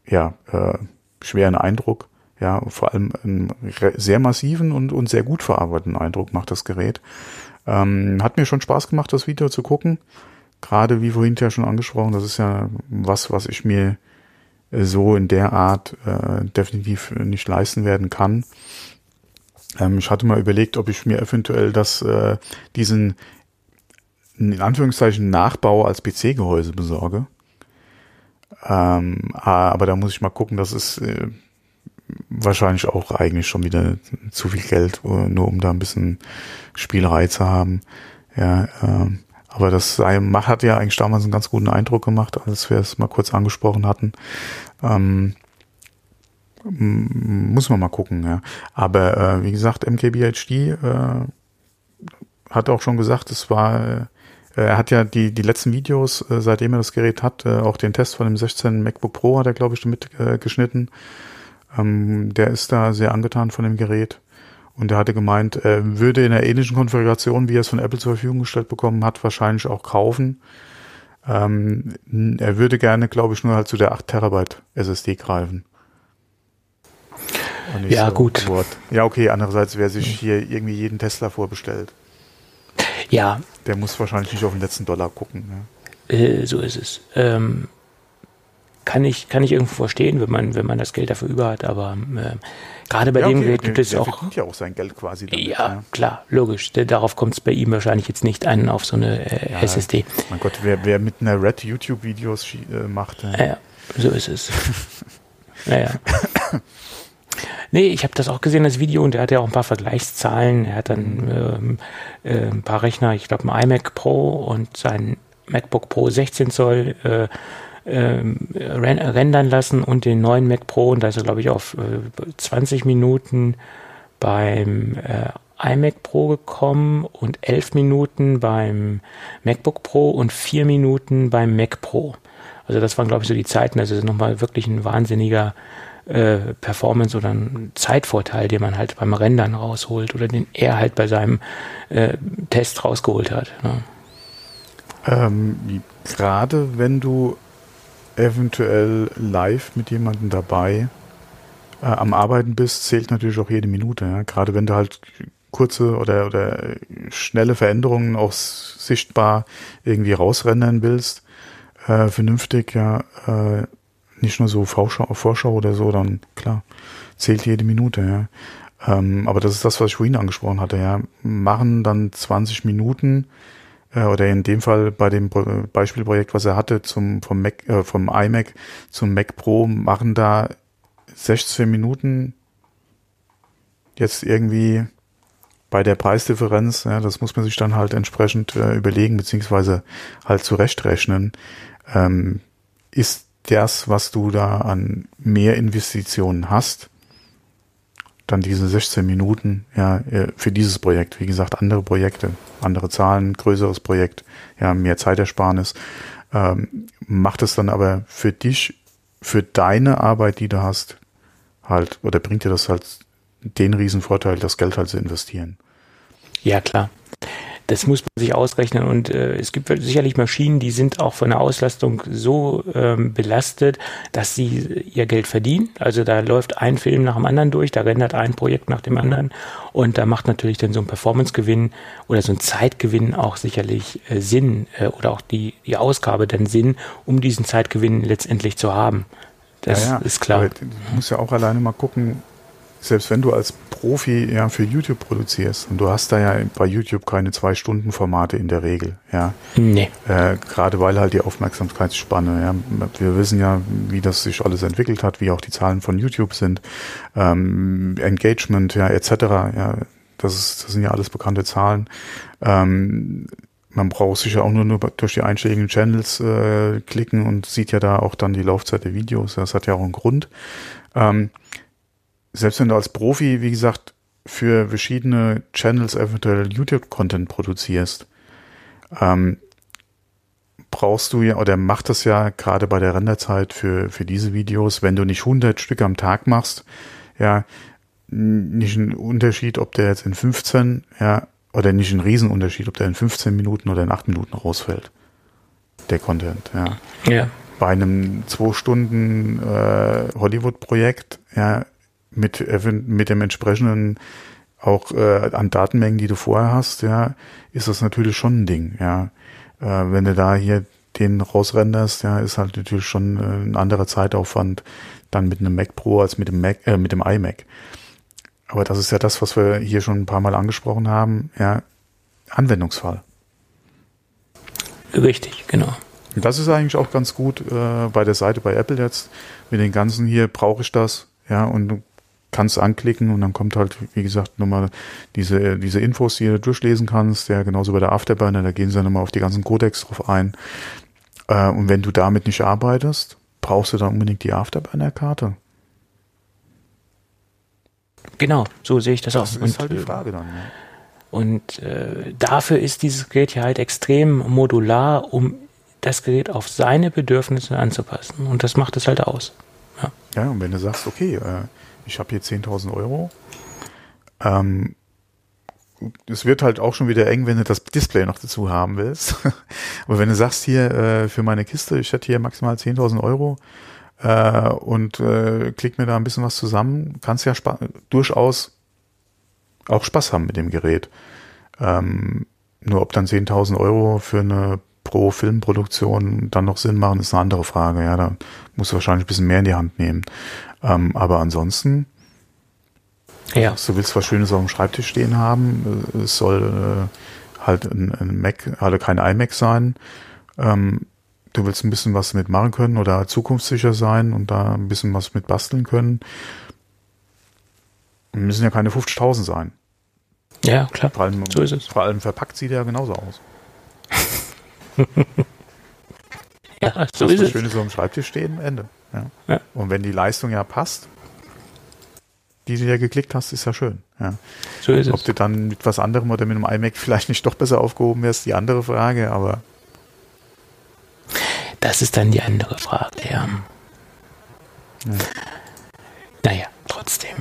ja, äh, schweren Eindruck, ja, vor allem einen sehr massiven und, und sehr gut verarbeiteten Eindruck macht das Gerät. Ähm, hat mir schon Spaß gemacht, das Video zu gucken. Gerade wie vorhin ja schon angesprochen, das ist ja was, was ich mir so in der Art äh, definitiv nicht leisten werden kann. Ähm, ich hatte mal überlegt, ob ich mir eventuell das, äh, diesen in Anführungszeichen Nachbau als P C-Gehäuse besorge. Ähm, aber da muss ich mal gucken, das ist äh, wahrscheinlich auch eigentlich schon wieder zu viel Geld, nur um da ein bisschen Spielerei zu haben. Ja, ähm, aber das hat ja eigentlich damals einen ganz guten Eindruck gemacht, als wir es mal kurz angesprochen hatten. Ähm, muss man mal gucken, ja. Aber äh, wie gesagt, M K B H D äh, hat auch schon gesagt, es war, äh, er hat ja die, die letzten Videos, äh, seitdem er das Gerät hat, äh, auch den Test von dem sechzehn MacBook Pro hat er, glaube ich, mit äh, geschnitten. Ähm, der ist da sehr angetan von dem Gerät und er hatte gemeint, er würde in einer ähnlichen Konfiguration, wie er es von Apple zur Verfügung gestellt bekommen hat, wahrscheinlich auch kaufen. Ähm, er würde gerne, glaube ich, nur halt zu der acht Terabyte S S D greifen. Und ja, so gut. Wort. Ja, okay, andererseits, wer sich hier irgendwie jeden Tesla vorbestellt, ja, der muss wahrscheinlich nicht auf den letzten Dollar gucken. Ne? Äh, so ist es. Ähm, kann ich, kann ich irgendwo verstehen, wenn man, wenn man das Geld dafür über hat, aber äh, gerade bei ja, dem okay, Geld gibt es auch... Der verdient ja auch sein Geld quasi damit, ja, ne? Klar, logisch. Darauf kommt es bei ihm wahrscheinlich jetzt nicht einen auf so eine äh, ja, S S D. Mein Gott, wer, wer mit einer Red YouTube-Videos äh, macht... Äh, ja, so ist es. Naja. Nee, ich habe das auch gesehen, das Video, und er hat ja auch ein paar Vergleichszahlen. Er hat dann ähm, äh, ein paar Rechner, ich glaube ein iMac Pro und sein MacBook Pro sechzehn Zoll äh, äh, rendern lassen und den neuen Mac Pro, und da ist er glaube ich auf äh, zwanzig Minuten beim äh, iMac Pro gekommen und elf Minuten beim MacBook Pro und vier Minuten beim Mac Pro. Also das waren glaube ich so die Zeiten, das ist nochmal wirklich ein wahnsinniger Äh, Performance oder einen Zeitvorteil, den man halt beim Rendern rausholt oder den er halt bei seinem äh, Test rausgeholt hat. Ne? Ähm, gerade wenn du eventuell live mit jemandem dabei äh, am Arbeiten bist, zählt natürlich auch jede Minute. Ja? Gerade wenn du halt kurze oder, oder schnelle Veränderungen auch sichtbar irgendwie rausrendern willst, äh, vernünftig, ja, äh, nicht nur so Vorschau, Vorschau oder so, dann klar, zählt jede Minute, ja. Ähm, aber das ist das, was ich vorhin angesprochen hatte, ja. Machen dann zwanzig Minuten, äh, oder in dem Fall bei dem Pro- Beispielprojekt, was er hatte, zum, vom Mac, äh, vom iMac zum Mac Pro, machen da sechzehn Minuten jetzt irgendwie bei der Preisdifferenz, ja, das muss man sich dann halt entsprechend äh, überlegen, beziehungsweise halt zurechtrechnen, ähm, ist das, was du da an mehr Investitionen hast, dann diese sechzehn Minuten, ja, für dieses Projekt. Wie gesagt, andere Projekte, andere Zahlen, größeres Projekt, ja, mehr Zeitersparnis. Ähm, macht es dann aber für dich, für deine Arbeit, die du hast, halt, oder bringt dir das halt den riesen Vorteil, das Geld halt zu investieren. Ja, klar. Das muss man sich ausrechnen, und äh, es gibt sicherlich Maschinen, die sind auch von der Auslastung so ähm, belastet, dass sie ihr Geld verdienen. Also da läuft ein Film nach dem anderen durch, da rendert ein Projekt nach dem anderen, und da macht natürlich dann so ein Performance-Gewinn oder so ein Zeitgewinn auch sicherlich äh, Sinn äh, oder auch die, die Ausgabe dann Sinn, um diesen Zeitgewinn letztendlich zu haben. Das ja, ja. ist klar. Du musst ja auch alleine mal gucken, selbst wenn du als Profi ja für YouTube produzierst, und du hast da ja bei YouTube keine zwei Stunden Formate in der Regel, ja. Nee. Äh, gerade weil halt die Aufmerksamkeitsspanne, ja. Wir wissen ja, wie das sich alles entwickelt hat, wie auch die Zahlen von YouTube sind, ähm, Engagement, ja, et cetera. Ja, das ist, das sind ja alles bekannte Zahlen. Ähm, man braucht sich ja auch nur, nur durch die einschlägigen Channels äh, klicken und sieht ja da auch dann die Laufzeit der Videos. Das hat ja auch einen Grund. Ähm, Selbst wenn du als Profi, wie gesagt, für verschiedene Channels eventuell YouTube-Content produzierst, ähm, brauchst du ja, oder macht das ja gerade bei der Renderzeit für, für diese Videos, wenn du nicht hundert Stück am Tag machst, ja, nicht einen Unterschied, ob der jetzt in fünfzehn, ja, oder nicht einen Riesenunterschied, ob der in fünfzehn Minuten oder in acht Minuten rausfällt, der Content, ja. Ja. Bei einem zwei Stunden äh, Hollywood-Projekt, ja, mit mit dem entsprechenden auch äh, an Datenmengen, die du vorher hast, ja, ist das natürlich schon ein Ding, ja. Äh, wenn du da hier den rausrenderst, ja, ist halt natürlich schon ein anderer Zeitaufwand dann mit einem Mac Pro als mit dem Mac äh, mit dem iMac. Aber das ist ja das, was wir hier schon ein paar Mal angesprochen haben, ja, Anwendungsfall. Richtig, genau. Und das ist eigentlich auch ganz gut äh, bei der Seite bei Apple jetzt mit den ganzen hier, brauche ich das, ja, und kannst anklicken, und dann kommt halt, wie gesagt, nochmal diese, diese Infos, die du durchlesen kannst, ja, genauso bei der Afterburner, da gehen sie dann nochmal auf die ganzen Codecs drauf ein. Äh, und wenn du damit nicht arbeitest, brauchst du dann unbedingt die Afterburner-Karte. Genau, so sehe ich das, das auch. Das ist und, halt die Frage dann, ja. Und äh, dafür ist dieses Gerät hier halt extrem modular, um das Gerät auf seine Bedürfnisse anzupassen, und das macht es halt aus. Ja. Ja, und wenn du sagst, okay, äh, ich habe hier zehntausend Euro, ähm, es wird halt auch schon wieder eng, wenn du das Display noch dazu haben willst. Aber wenn du sagst, hier äh, für meine Kiste, ich hätte hier maximal zehntausend Euro, äh, und äh, klick mir da ein bisschen was zusammen, kannst ja spa- durchaus auch Spaß haben mit dem Gerät. Ähm, nur ob dann zehntausend Euro für eine Pro-Filmproduktion dann noch Sinn machen, ist eine andere Frage. Ja, da musst du wahrscheinlich ein bisschen mehr in die Hand nehmen. Ähm, aber ansonsten, ja, du willst was Schönes auf dem Schreibtisch stehen haben. Es soll äh, halt ein, ein Mac, also kein iMac sein. Ähm, du willst ein bisschen was mitmachen können oder zukunftssicher sein und da ein bisschen was mit basteln können. Müssen ja keine fünfzigtausend sein. Ja, klar. Vor allem, so ist es. Vor allem verpackt sieht er ja genauso aus. Ja, so ist es. Das Schöne so am Schreibtisch stehen, Ende. Ja. Ja. Und wenn die Leistung ja passt, die du ja geklickt hast, ist ja schön. Ja. So ist es. Ob du dann mit was anderem oder mit einem iMac vielleicht nicht doch besser aufgehoben wärst, die andere Frage, aber das ist dann die andere Frage, ja. ja. Naja, trotzdem.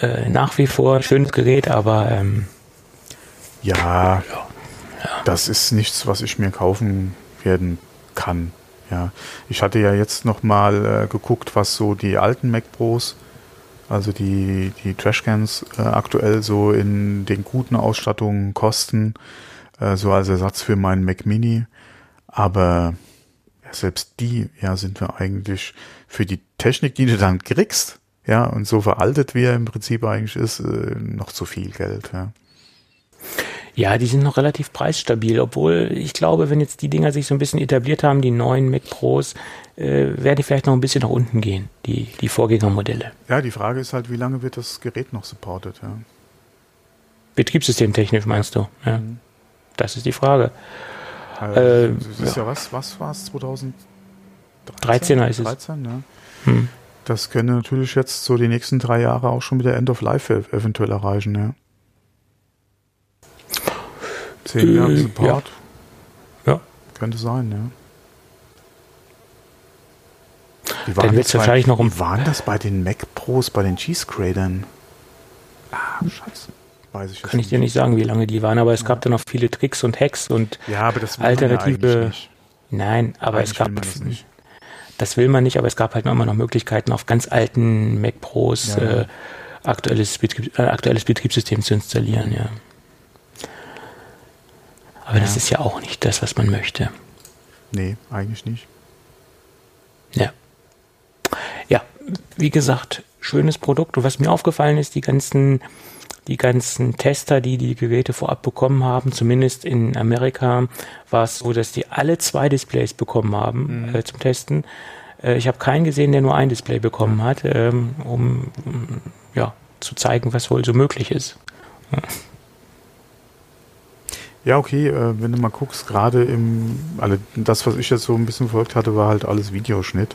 Äh, nach wie vor ein schönes Gerät, aber ähm, ja, ja, das ist nichts, was ich mir kaufen werden kann. Ja, ich hatte ja jetzt nochmal äh, geguckt, was so die alten Mac Pros, also die, die Trashcans äh, aktuell so in den guten Ausstattungen kosten, äh, so als Ersatz für meinen Mac Mini. Aber ja, selbst die ja sind wir eigentlich für die Technik, die du dann kriegst, ja, und so veraltet wie er im Prinzip eigentlich ist, äh, noch zu viel Geld. Ja. Ja, die sind noch relativ preisstabil, obwohl ich glaube, wenn jetzt die Dinger sich so ein bisschen etabliert haben, die neuen Mac Pros, äh, werden die vielleicht noch ein bisschen nach unten gehen, die, die Vorgängermodelle. Ja, die Frage ist halt, wie lange wird das Gerät noch supported? Ja. Betriebssystemtechnisch meinst du? Ja. Mhm. Das ist die Frage. Also, äh, das ist ja, ja was, was war es? zweitausenddreizehn dreizehner ist dreizehn, es. Ja. Hm. Das könnte natürlich jetzt so die nächsten drei Jahre auch schon wieder End of Life eventuell erreichen, ja. Zehn äh, Jahre Support. Ja. ja. Könnte sein, ja. Die waren, Dann wird's wahrscheinlich bei, noch um die waren das bei den Mac Pros, bei den Cheese Cratern? Ah, Scheiße. Weiß ich Kann ich dir nicht sagen, wie lange die waren, aber es ja. gab dann noch viele Tricks und Hacks und ja, aber das alternative. Ja nicht. Nein, aber eigentlich es gab. Das nicht. Das will man nicht, aber es gab halt noch immer noch Möglichkeiten, auf ganz alten Mac Pros ja, ja. Äh, aktuelles, Betrieb, äh, aktuelles Betriebssystem zu installieren, ja. Aber ja. das ist ja auch nicht das, was man möchte. Nee, eigentlich nicht. Ja. Ja, wie gesagt, schönes Produkt. Und was mir aufgefallen ist, die ganzen, die ganzen Tester, die die Geräte vorab bekommen haben, zumindest in Amerika, war es so, dass die alle zwei Displays bekommen haben mhm. äh, zum Testen. Äh, ich habe keinen gesehen, der nur ein Display bekommen hat, ähm, um ja, zu zeigen, was wohl so möglich ist. Ja. Ja, okay, wenn du mal guckst, gerade im, also das, was ich jetzt so ein bisschen verfolgt hatte, war halt alles Videoschnitt.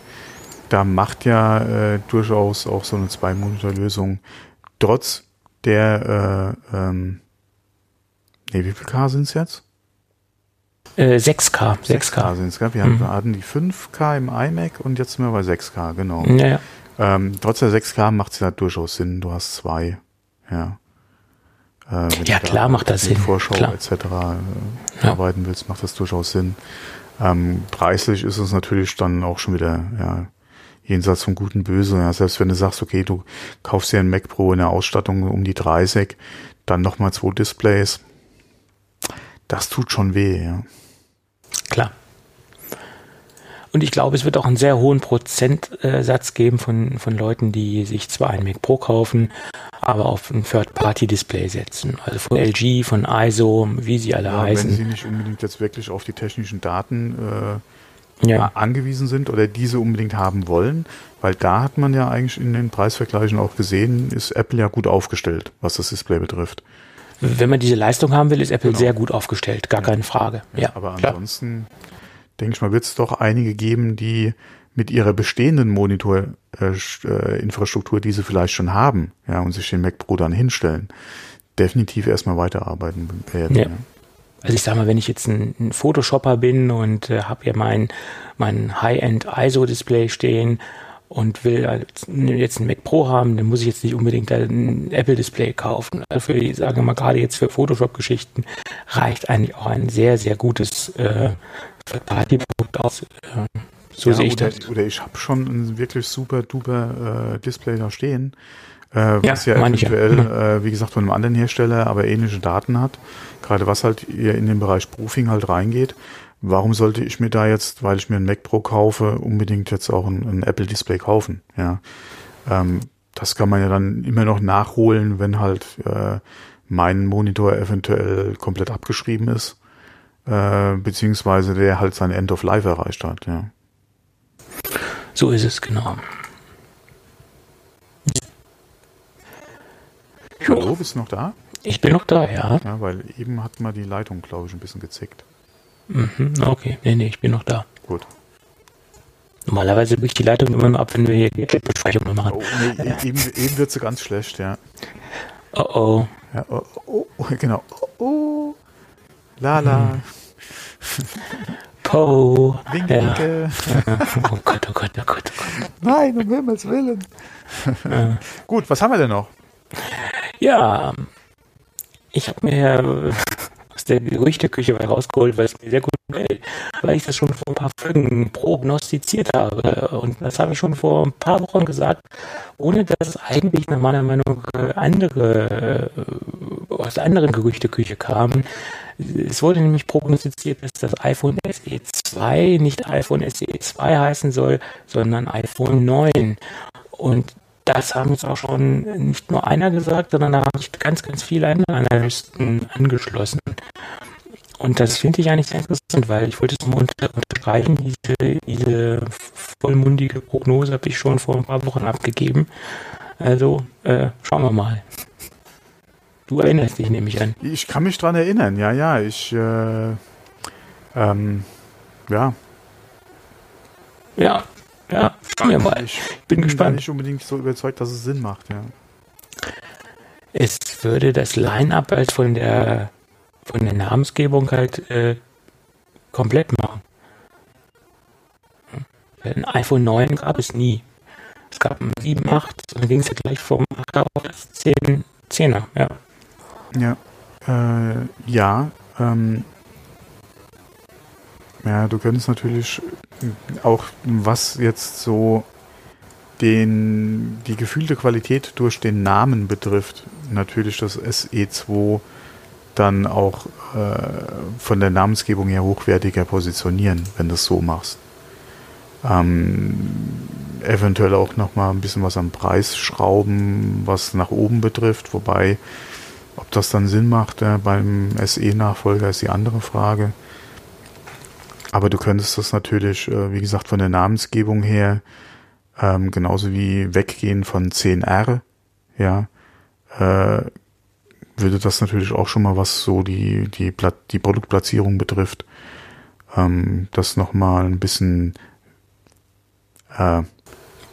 Da macht ja äh, durchaus auch so eine Zwei-Monitor-Lösung, trotz der, äh, ähm, nee, wie viel K sind es jetzt? Äh, sechs K sind es, gell? Wir mhm. hatten die fünf K im iMac und jetzt sind wir bei sechs K, genau. Naja. Ähm, trotz der sechs K macht es ja durchaus Sinn, du hast zwei, ja. Äh, ja, klar macht das Sinn. Wenn du Vorschau et cetera äh, ja. arbeiten willst, macht das durchaus Sinn. Ähm, preislich ist es natürlich dann auch schon wieder ja, jenseits vom Guten Böse. Ja, selbst wenn du sagst, okay, du kaufst dir einen Mac Pro in der Ausstattung um die dreißig, dann nochmal zwei Displays. Das tut schon weh. Ja. Klar. Und ich glaube, es wird auch einen sehr hohen Prozentsatz geben von, von Leuten, die sich zwar einen Mac Pro kaufen, aber auf ein Third-Party-Display setzen. Also von L G, von I S O, wie sie alle ja, heißen. Wenn sie nicht unbedingt jetzt wirklich auf die technischen Daten äh, ja. angewiesen sind oder diese unbedingt haben wollen, weil da hat man ja eigentlich in den Preisvergleichen auch gesehen, ist Apple ja gut aufgestellt, was das Display betrifft. Wenn man diese Leistung haben will, ist Apple genau. sehr gut aufgestellt, gar ja. keine Frage. Ja, ja, aber klar. ansonsten denke ich mal, wird es doch einige geben, die mit ihrer bestehenden Monitorinfrastruktur, äh, die sie vielleicht schon haben, ja, und sich den Mac Pro dann hinstellen, definitiv erstmal weiterarbeiten werden. Ja. Ja. Also ich sage mal, wenn ich jetzt ein, ein Photoshopper bin und äh, habe hier mein, mein High-End I S O-Display stehen und will äh, jetzt einen Mac Pro haben, dann muss ich jetzt nicht unbedingt ein Apple-Display kaufen. Also ich sage mal, gerade jetzt für Photoshop-Geschichten reicht eigentlich auch ein sehr, sehr gutes äh, Partyprodukt aus. So ja, sehe ich oder, das. Oder ich habe schon ein wirklich super duper äh, Display da stehen, äh, was ja, ja eventuell, ja. Äh, wie gesagt, von einem anderen Hersteller, aber ähnliche Daten hat. Gerade was halt eher in den Bereich Proofing halt reingeht. Warum sollte ich mir da jetzt, weil ich mir einen Mac Pro kaufe, unbedingt jetzt auch ein, ein Apple Display kaufen? Ja, ähm, das kann man ja dann immer noch nachholen, wenn halt äh, mein Monitor eventuell komplett abgeschrieben ist, äh, beziehungsweise der halt sein End of Life erreicht hat. Ja. So ist es, genau. Hallo, bist du noch da? Ich bin noch da, ja. Ja, weil eben hat mal die Leitung, glaube ich, ein bisschen gezickt. Okay, nee, nee, ich bin noch da. Gut. Normalerweise bricht die Leitung immer ab, wenn wir hier die Besprechung machen. Oh, nee, ja. eben, eben wird sie ganz schlecht, ja. Oh oh. Ja, oh, oh, genau. Oh, oh. Lala. Hm. Po. Winke, ja. Winke. Oh Gott, oh Gott, oh Gott, oh Gott. Nein, um Himmels Willen. Ja. Gut, was haben wir denn noch? Ja, ich habe mir aus der Gerüchteküche rausgeholt, weil es mir sehr gut gefällt, weil ich das schon vor ein paar Folgen prognostiziert habe. Und das habe ich schon vor ein paar Wochen gesagt, ohne dass es eigentlich nach meiner Meinung andere aus der anderen Gerüchteküche kam. Es wurde nämlich prognostiziert, dass das iPhone S E zwei nicht iPhone S E zwei heißen soll, sondern iPhone neun. Und das haben jetzt auch schon nicht nur einer gesagt, sondern da haben sich ganz, ganz viele andere Analysten angeschlossen. Und das finde ich eigentlich sehr interessant, weil ich wollte es mal unterstreichen, diese, diese vollmundige Prognose habe ich schon vor ein paar Wochen abgegeben. Also äh, schauen wir mal. Du erinnerst dich nämlich an. Ich kann mich dran erinnern, ja, ja. Ich, äh, ähm, ja. Ja. Ja, schauen wir mal. Ich bin gespannt. Ich bin nicht unbedingt so überzeugt, dass es Sinn macht, ja. Es würde das Line-Up halt von der, von der Namensgebung halt äh, komplett machen. Ein iPhone neun gab es nie. Es gab ein sieben, acht, und dann ging es ja gleich vom achter auf das zehner, ja. Ja, äh, ja, ähm, ja, du könntest natürlich auch, was jetzt so den, die gefühlte Qualität durch den Namen betrifft, natürlich das S E zwei dann auch äh, von der Namensgebung her hochwertiger positionieren, wenn du es so machst. Ähm, eventuell auch nochmal ein bisschen was am Preis schrauben, was nach oben betrifft, wobei, ob das dann Sinn macht, äh, beim S E-Nachfolger ist die andere Frage. Aber du könntest das natürlich, wie gesagt, von der Namensgebung her, ähm, genauso wie weggehen von zehn R, ja, äh, würde das natürlich auch schon mal, was so die, die, die Produktplatzierung betrifft, ähm, das nochmal ein bisschen äh,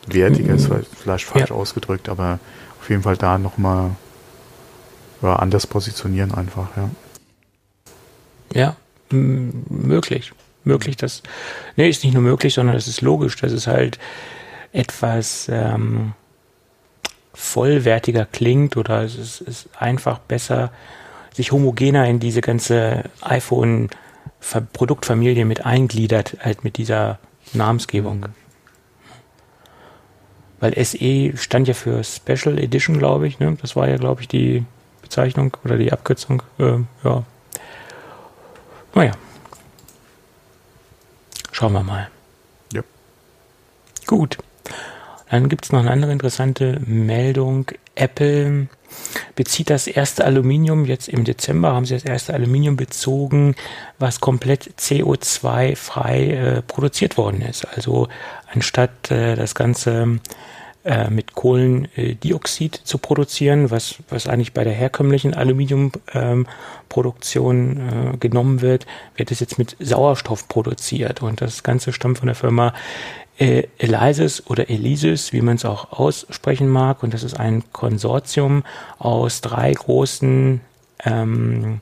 wertiger, ist vielleicht falsch ja. ausgedrückt, aber auf jeden Fall da nochmal ja, anders positionieren einfach, ja. Ja, m- möglich. möglich, dass, nee, ist nicht nur möglich, sondern es ist logisch, dass es halt etwas ähm, vollwertiger klingt oder es ist, ist einfach besser, sich homogener in diese ganze iPhone-Produktfamilie mit eingliedert, halt mit dieser Namensgebung. Weil S E stand ja für Special Edition, glaube ich, ne? Das war ja, glaube ich, die Bezeichnung oder die Abkürzung, äh, ja. Naja. Schauen wir mal. Ja. Gut. Dann gibt es noch eine andere interessante Meldung. Apple bezieht das erste Aluminium. Jetzt im Dezember haben sie das erste Aluminium bezogen, was komplett C O zwei frei äh, produziert worden ist. Also anstatt äh, das Ganze äh, mit Kohlendioxid zu produzieren, was, was eigentlich bei der herkömmlichen Aluminium ähm, Produktion äh, genommen wird, wird es jetzt mit Sauerstoff produziert. Und das Ganze stammt von der Firma äh, Elysis oder Elysis, wie man es auch aussprechen mag. Und das ist ein Konsortium aus drei großen ähm,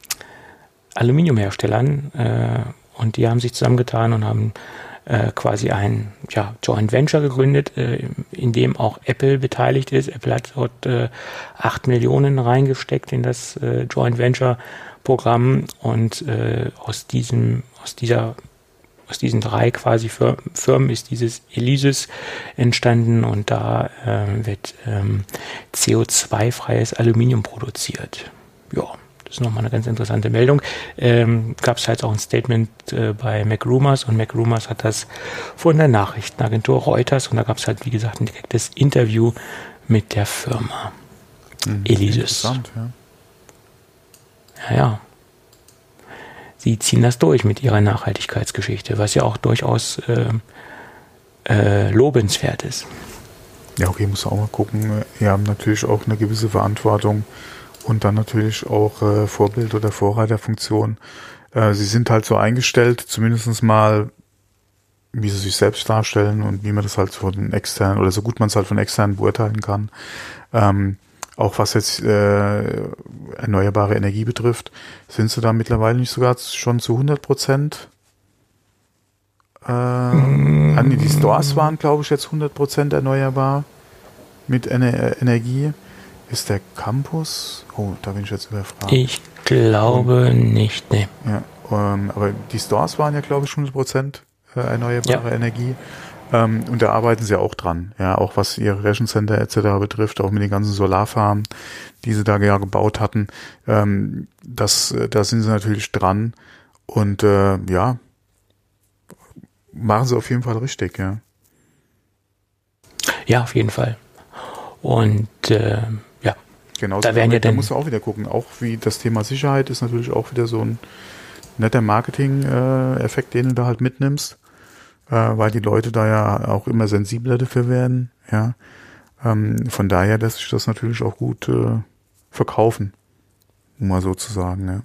Aluminiumherstellern. Äh, und die haben sich zusammengetan und haben äh, quasi ein ja, Joint Venture gegründet, äh, in dem auch Apple beteiligt ist. Apple hat dort äh, acht Millionen reingesteckt in das äh, Joint Venture Programm und äh, aus diesem, aus dieser aus diesen drei quasi Firmen ist dieses Elysis entstanden und da äh, wird ähm, C O zwei freies Aluminium produziert. Ja, das ist nochmal eine ganz interessante Meldung. Ähm, gab es halt auch ein Statement äh, bei MacRumors und MacRumors hat das von der Nachrichtenagentur Reuters und da gab es halt, wie gesagt, ein direktes Interview mit der Firma mhm, Elysis. Ja. Ja, ja. Sie ziehen das durch mit ihrer Nachhaltigkeitsgeschichte, was ja auch durchaus äh, äh, lobenswert ist. Ja, okay, muss auch mal gucken. Wir haben natürlich auch eine gewisse Verantwortung und dann natürlich auch äh, Vorbild- oder Vorreiterfunktion. Äh, sie sind halt so eingestellt, zumindest mal, wie sie sich selbst darstellen und wie man das halt von externen oder so gut man es halt von externen beurteilen kann. Ähm, Auch was jetzt äh, erneuerbare Energie betrifft, sind sie da mittlerweile nicht sogar schon zu hundert Prozent? Äh, mm. Die Stores waren, glaube ich, jetzt hundert Prozent erneuerbar mit Ener Energie. Ist der Campus? Oh, da bin ich jetzt überfragt. Ich glaube Und, nicht, ne. Ja, ähm, aber die Stores waren ja, glaube ich, hundert Prozent erneuerbare ja. Energie. Ähm, und da arbeiten sie auch dran, ja, auch was ihre Rechencenter et cetera betrifft, auch mit den ganzen Solarfarmen, die sie da ja gebaut hatten, ähm, das, da sind sie natürlich dran und äh, ja, machen sie auf jeden Fall richtig, ja. Ja, auf jeden Fall. Und äh, ja, genau, da werden ja dann muss man auch wieder gucken, auch wie das Thema Sicherheit ist natürlich auch wieder so ein netter Marketing-Effekt, den du da halt mitnimmst. Weil die Leute da ja auch immer sensibler dafür werden, ja. Ähm, von daher lässt sich das natürlich auch gut äh, verkaufen, um mal so zu sagen, ja.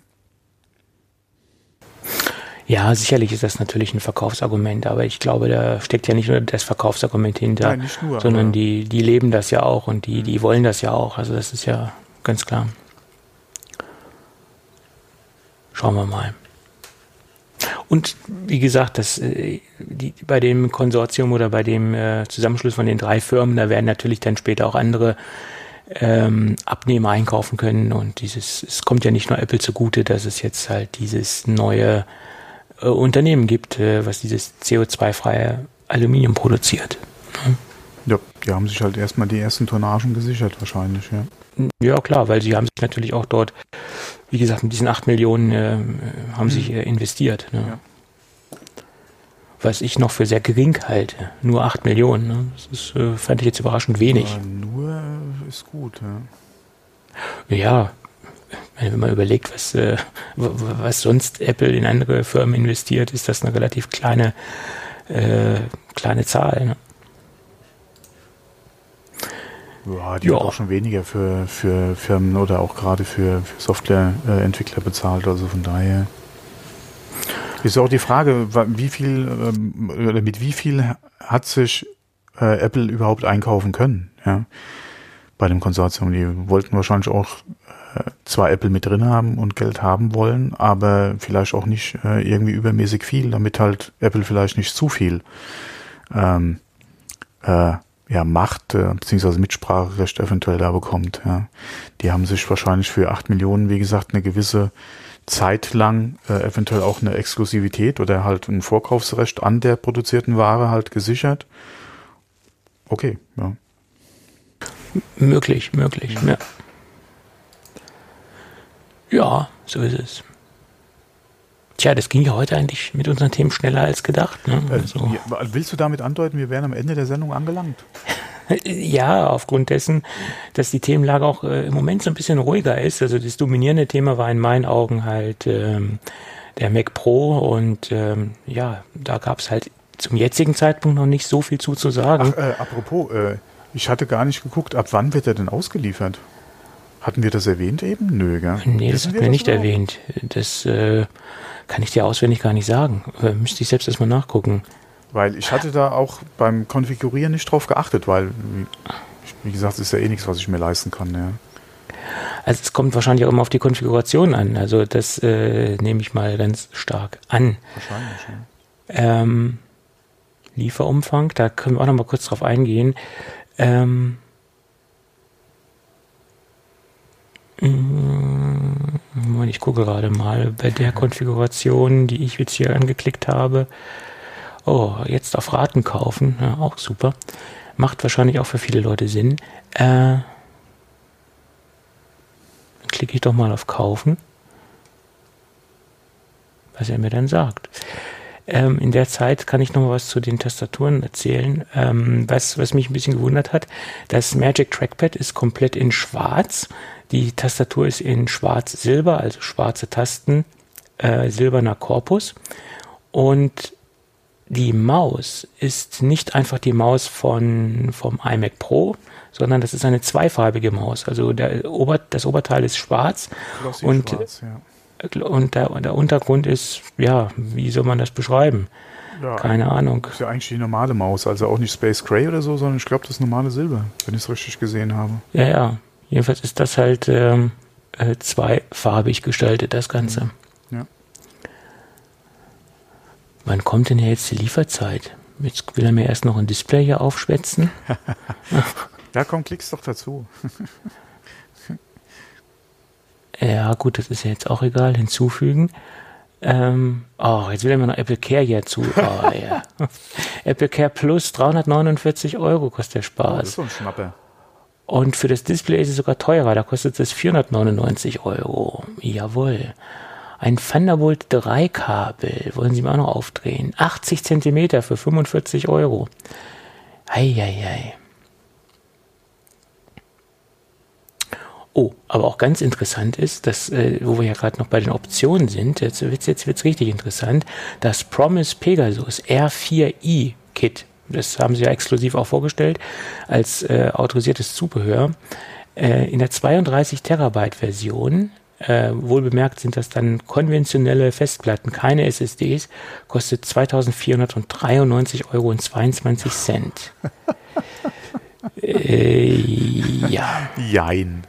Ja, sicherlich ist das natürlich ein Verkaufsargument, aber ich glaube, da steckt ja nicht nur das Verkaufsargument hinter, Nein, nicht nur, sondern aber die, die leben das ja auch und die, die wollen das ja auch, also das ist ja ganz klar. Schauen wir mal. Und wie gesagt, das, äh, die, bei dem Konsortium oder bei dem äh, Zusammenschluss von den drei Firmen, da werden natürlich dann später auch andere ähm, Abnehmer einkaufen können. Und dieses, es kommt ja nicht nur Apple zugute, dass es jetzt halt dieses neue äh, Unternehmen gibt, äh, was dieses C O zwei freie Aluminium produziert. Hm? Ja, die haben sich halt erstmal die ersten Tonnagen gesichert wahrscheinlich, ja. Ja, klar, weil sie haben sich natürlich auch dort, wie gesagt, mit diesen acht Millionen äh, haben mhm. sich äh, investiert. Ne? Ja. Was ich noch für sehr gering halte. Nur acht Millionen. Ne? Das ist, äh, fand ich jetzt überraschend wenig. Aber nur ist gut, ja. Ja, wenn man überlegt, was, äh, was sonst Apple in andere Firmen investiert, ist das eine relativ kleine, äh, kleine Zahl, ne? Ja, die wird auch schon weniger für, für Firmen oder auch gerade für, für Softwareentwickler äh, bezahlt. Also von daher ist auch die Frage, wie viel ähm, oder mit wie viel hat sich äh, Apple überhaupt einkaufen können, ja, bei dem Konsortium. Die wollten wahrscheinlich auch äh, zwar Apple mit drin haben und Geld haben wollen, aber vielleicht auch nicht äh, irgendwie übermäßig viel, damit halt Apple vielleicht nicht zu viel ähm, äh, ja, Macht äh, bzw. Mitspracherecht eventuell da bekommt. Ja. Die haben sich wahrscheinlich für acht Millionen, wie gesagt, eine gewisse Zeit lang äh, eventuell auch eine Exklusivität oder halt ein Vorkaufsrecht an der produzierten Ware halt gesichert. Okay, ja. Möglich, möglich, ja. Ja, so ist es. Tja, das ging ja heute eigentlich mit unseren Themen schneller als gedacht. Ne? Also. Willst du damit andeuten, wir wären am Ende der Sendung angelangt? Ja, aufgrund dessen, dass die Themenlage auch äh, im Moment so ein bisschen ruhiger ist. Also das dominierende Thema war in meinen Augen halt ähm, der Mac Pro und ähm, ja, da gab es halt zum jetzigen Zeitpunkt noch nicht so viel zu, zu sagen. Ach, äh, apropos, äh, ich hatte gar nicht geguckt, ab wann wird er denn ausgeliefert? Hatten wir das erwähnt eben? Nö, gell? Nee, das hatten wir nicht erwähnt. Das äh, kann ich dir auswendig gar nicht sagen. Äh, müsste ich selbst erstmal nachgucken. Weil ich hatte da auch beim Konfigurieren nicht drauf geachtet, weil, wie gesagt, es ist ja eh nichts, was ich mir leisten kann. Ja. Also es kommt wahrscheinlich auch immer auf die Konfiguration an. Also das äh, nehme ich mal ganz stark an. Wahrscheinlich, ja. Ähm, Lieferumfang, da können wir auch nochmal kurz drauf eingehen. Ähm... Ich gucke gerade mal bei der Konfiguration, die ich jetzt hier angeklickt habe. oh, jetzt auf Raten kaufen, ja, auch super. Macht wahrscheinlich auch für viele Leute Sinn. Äh, dann klicke ich doch mal auf Kaufen. Was er mir dann sagt. Ähm, in der Zeit kann ich noch mal was zu den Tastaturen erzählen. Ähm, was, was mich ein bisschen gewundert hat, das Magic Trackpad ist komplett in schwarz. Die Tastatur ist in schwarz-silber, also schwarze Tasten, äh, silberner Korpus. Und die Maus ist nicht einfach die Maus von, vom iMac Pro, sondern das ist eine zweifarbige Maus. Also der Ober, das Oberteil ist schwarz. Glossy und schwarz, ja. Und der, der Untergrund ist, ja, wie soll man das beschreiben? Ja, keine Ahnung. Das ist ja eigentlich die normale Maus, also auch nicht Space Gray oder so, sondern ich glaube, das ist normale Silber, wenn ich es richtig gesehen habe. Ja, ja. Jedenfalls ist das halt äh, zweifarbig gestaltet, das Ganze. Ja. Wann kommt denn ja jetzt die Lieferzeit? Jetzt will er mir erst noch ein Display hier aufschwätzen. Ja, komm, klick's doch dazu. Ja, gut, das ist ja jetzt auch egal. Hinzufügen. Ähm, oh, jetzt will er mir noch Apple Care hier zu. Oh, yeah. Apple Care Plus, dreihundertneunundvierzig Euro kostet der Spaß. Oh, das ist so ein Schnappe. Und für das Display ist es sogar teurer. Da kostet es vierhundertneunundneunzig Euro. Jawohl. Ein Thunderbolt drei Kabel. Wollen Sie mal noch aufdrehen? achtzig Zentimeter für fünfundvierzig Euro. Ei, ei, ei. Oh, aber auch ganz interessant ist, dass, äh, wo wir ja gerade noch bei den Optionen sind, jetzt wird's, jetzt wird's richtig interessant, das Promise Pegasus R vier i Kit, das haben sie ja exklusiv auch vorgestellt, als äh, autorisiertes Zubehör, äh, in der zweiunddreißig Terabyte Version, äh, wohl bemerkt sind das dann konventionelle Festplatten, keine S S Ds, kostet zweitausendvierhundertdreiundneunzig Euro und zweiundzwanzig Cent. Äh, ja. Jein.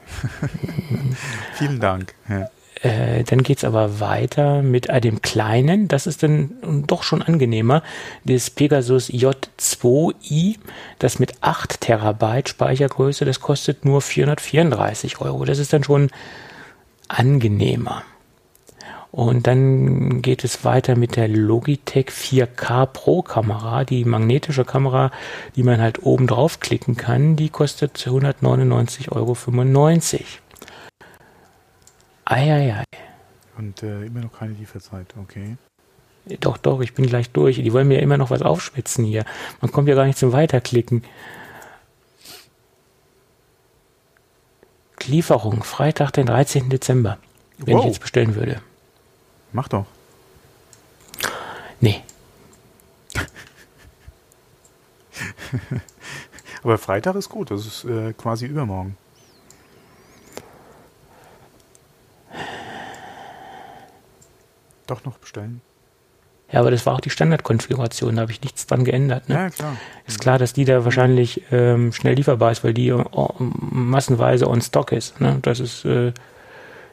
Vielen Dank. Ja. Äh, dann geht es aber weiter mit äh, dem kleinen, das ist dann doch schon angenehmer, das Pegasus J zwei i, das mit acht Terabyte Speichergröße, das kostet nur vierhundertvierunddreißig Euro. Das ist dann schon angenehmer. Und dann geht es weiter mit der Logitech vier K Pro Kamera, die magnetische Kamera, die man halt oben drauf klicken kann, die kostet hundertneunundneunzig Euro fünfundneunzig. Eieiei. Und äh, immer noch keine Lieferzeit, okay. Doch, doch, ich bin gleich durch. Die wollen mir ja immer noch was aufschwitzen hier. Man kommt ja gar nicht zum Weiterklicken. Lieferung, Freitag, den dreizehnten Dezember, wenn wow. ich jetzt bestellen würde. Mach doch. Nee. Aber Freitag ist gut, das ist äh, quasi übermorgen. Doch noch bestellen. Ja, aber das war auch die Standardkonfiguration, da habe ich nichts dran geändert. Ne? Ja, klar. Ist klar, dass die da wahrscheinlich ähm, schnell lieferbar ist, weil die oh, massenweise on stock ist. Ne? Das ist, äh,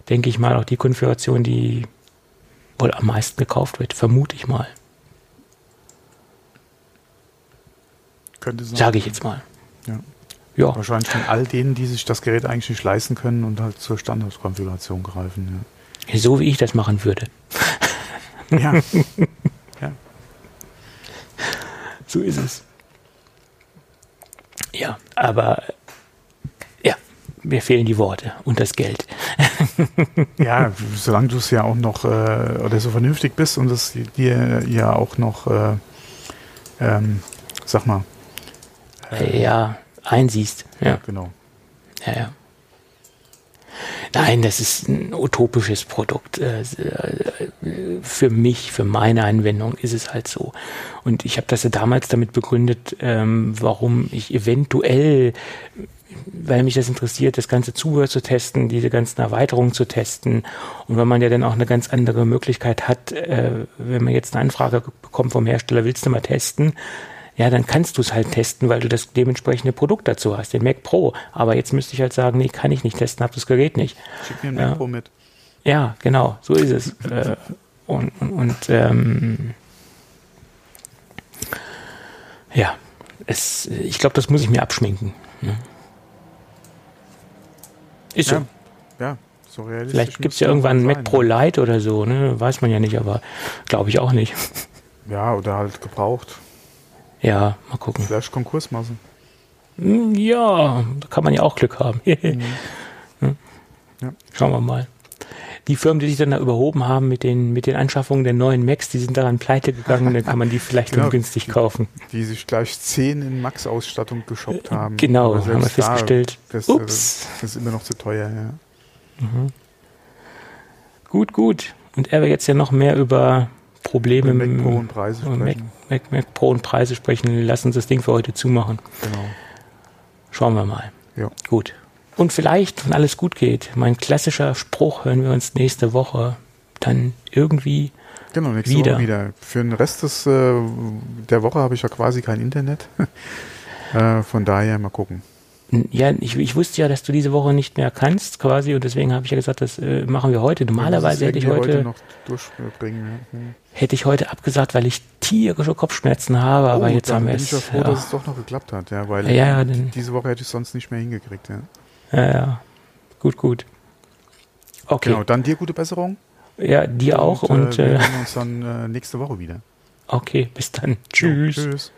denke ich mal, auch die Konfiguration, die wohl am meisten gekauft wird, vermute ich mal. Könnte sein. Sage ich jetzt mal. Ja. Ja. Wahrscheinlich von all denen, die sich das Gerät eigentlich nicht leisten können und halt zur Standardkonfiguration greifen. Ja. So wie ich das machen würde. Ja. Ja. So ist es. Ja, aber ja, mir fehlen die Worte und das Geld. Ja, solange du es ja auch noch äh, oder so vernünftig bist und es dir ja auch noch, äh, ähm, sag mal, äh, ja, einsiehst. Ja, genau. Ja, ja. Nein, das ist ein utopisches Produkt. Für mich, für meine Anwendung ist es halt so. Und ich habe das ja damals damit begründet, warum ich eventuell, weil mich das interessiert, das ganze Zubehör zu testen, diese ganzen Erweiterungen zu testen. Und weil man ja dann auch eine ganz andere Möglichkeit hat, wenn man jetzt eine Anfrage bekommt vom Hersteller, willst du mal testen? Ja, dann kannst du es halt testen, weil du das dementsprechende Produkt dazu hast, den Mac Pro. Aber jetzt müsste ich halt sagen, nee, kann ich nicht testen, hab das Gerät nicht. Schick mir den Mac Pro mit. Ja, genau, so ist es. äh, und und, und ähm, ja, es, ich glaube, das muss ich mir abschminken. Ne? Ist ja, so. Ja, so realistisch. Vielleicht gibt es ja irgendwann einen Mac Pro Lite oder so, ne? Weiß man ja nicht, aber glaube ich auch nicht. Ja, oder halt gebraucht. Ja, mal gucken. Vielleicht Konkursmasse. Ja, da kann man ja auch Glück haben. Mhm. Ja. Schauen wir mal. Die Firmen, die sich dann da überhoben haben mit den, mit den Anschaffungen der neuen Macs, die sind daran pleite gegangen, dann kann man die vielleicht genau, günstig kaufen. Die sich gleich zehn in Max-Ausstattung geshoppt haben. Genau, haben wir festgestellt. Da, das, ups. Das ist immer noch zu teuer, ja. Mhm. Gut, gut. Und er will jetzt ja noch mehr über Probleme mit Mac Pro und Preise sprechen. Mac, Mac, Mac Pro und Preise sprechen. Lass uns das Ding für heute zumachen. Genau. Schauen wir mal. Ja. Gut. Und vielleicht, wenn alles gut geht, mein klassischer Spruch hören wir uns nächste Woche dann irgendwie wieder. Genau, nächste wieder. Woche wieder. Für den Rest des, äh, der Woche habe ich ja quasi kein Internet. äh, von daher mal gucken. Ja, ich, ich wusste ja, dass du diese Woche nicht mehr kannst quasi und deswegen habe ich ja gesagt, das äh, machen wir heute. Normalerweise hätte ich heute, heute noch durchbringen. Mhm. Hätte ich heute abgesagt, weil ich tierische Kopfschmerzen habe, oh, aber jetzt haben wir es. Ich bin ja froh, ja. dass es doch noch geklappt hat, ja, weil ja, ja, diese Woche hätte ich sonst nicht mehr hingekriegt, ja. Ja, ja. Gut, gut. Okay. Genau, dann dir gute Besserung. Ja, dir und, auch. Und, äh, wir sehen uns dann äh, nächste Woche wieder. Okay, bis dann. Tschüss. Ja, tschüss.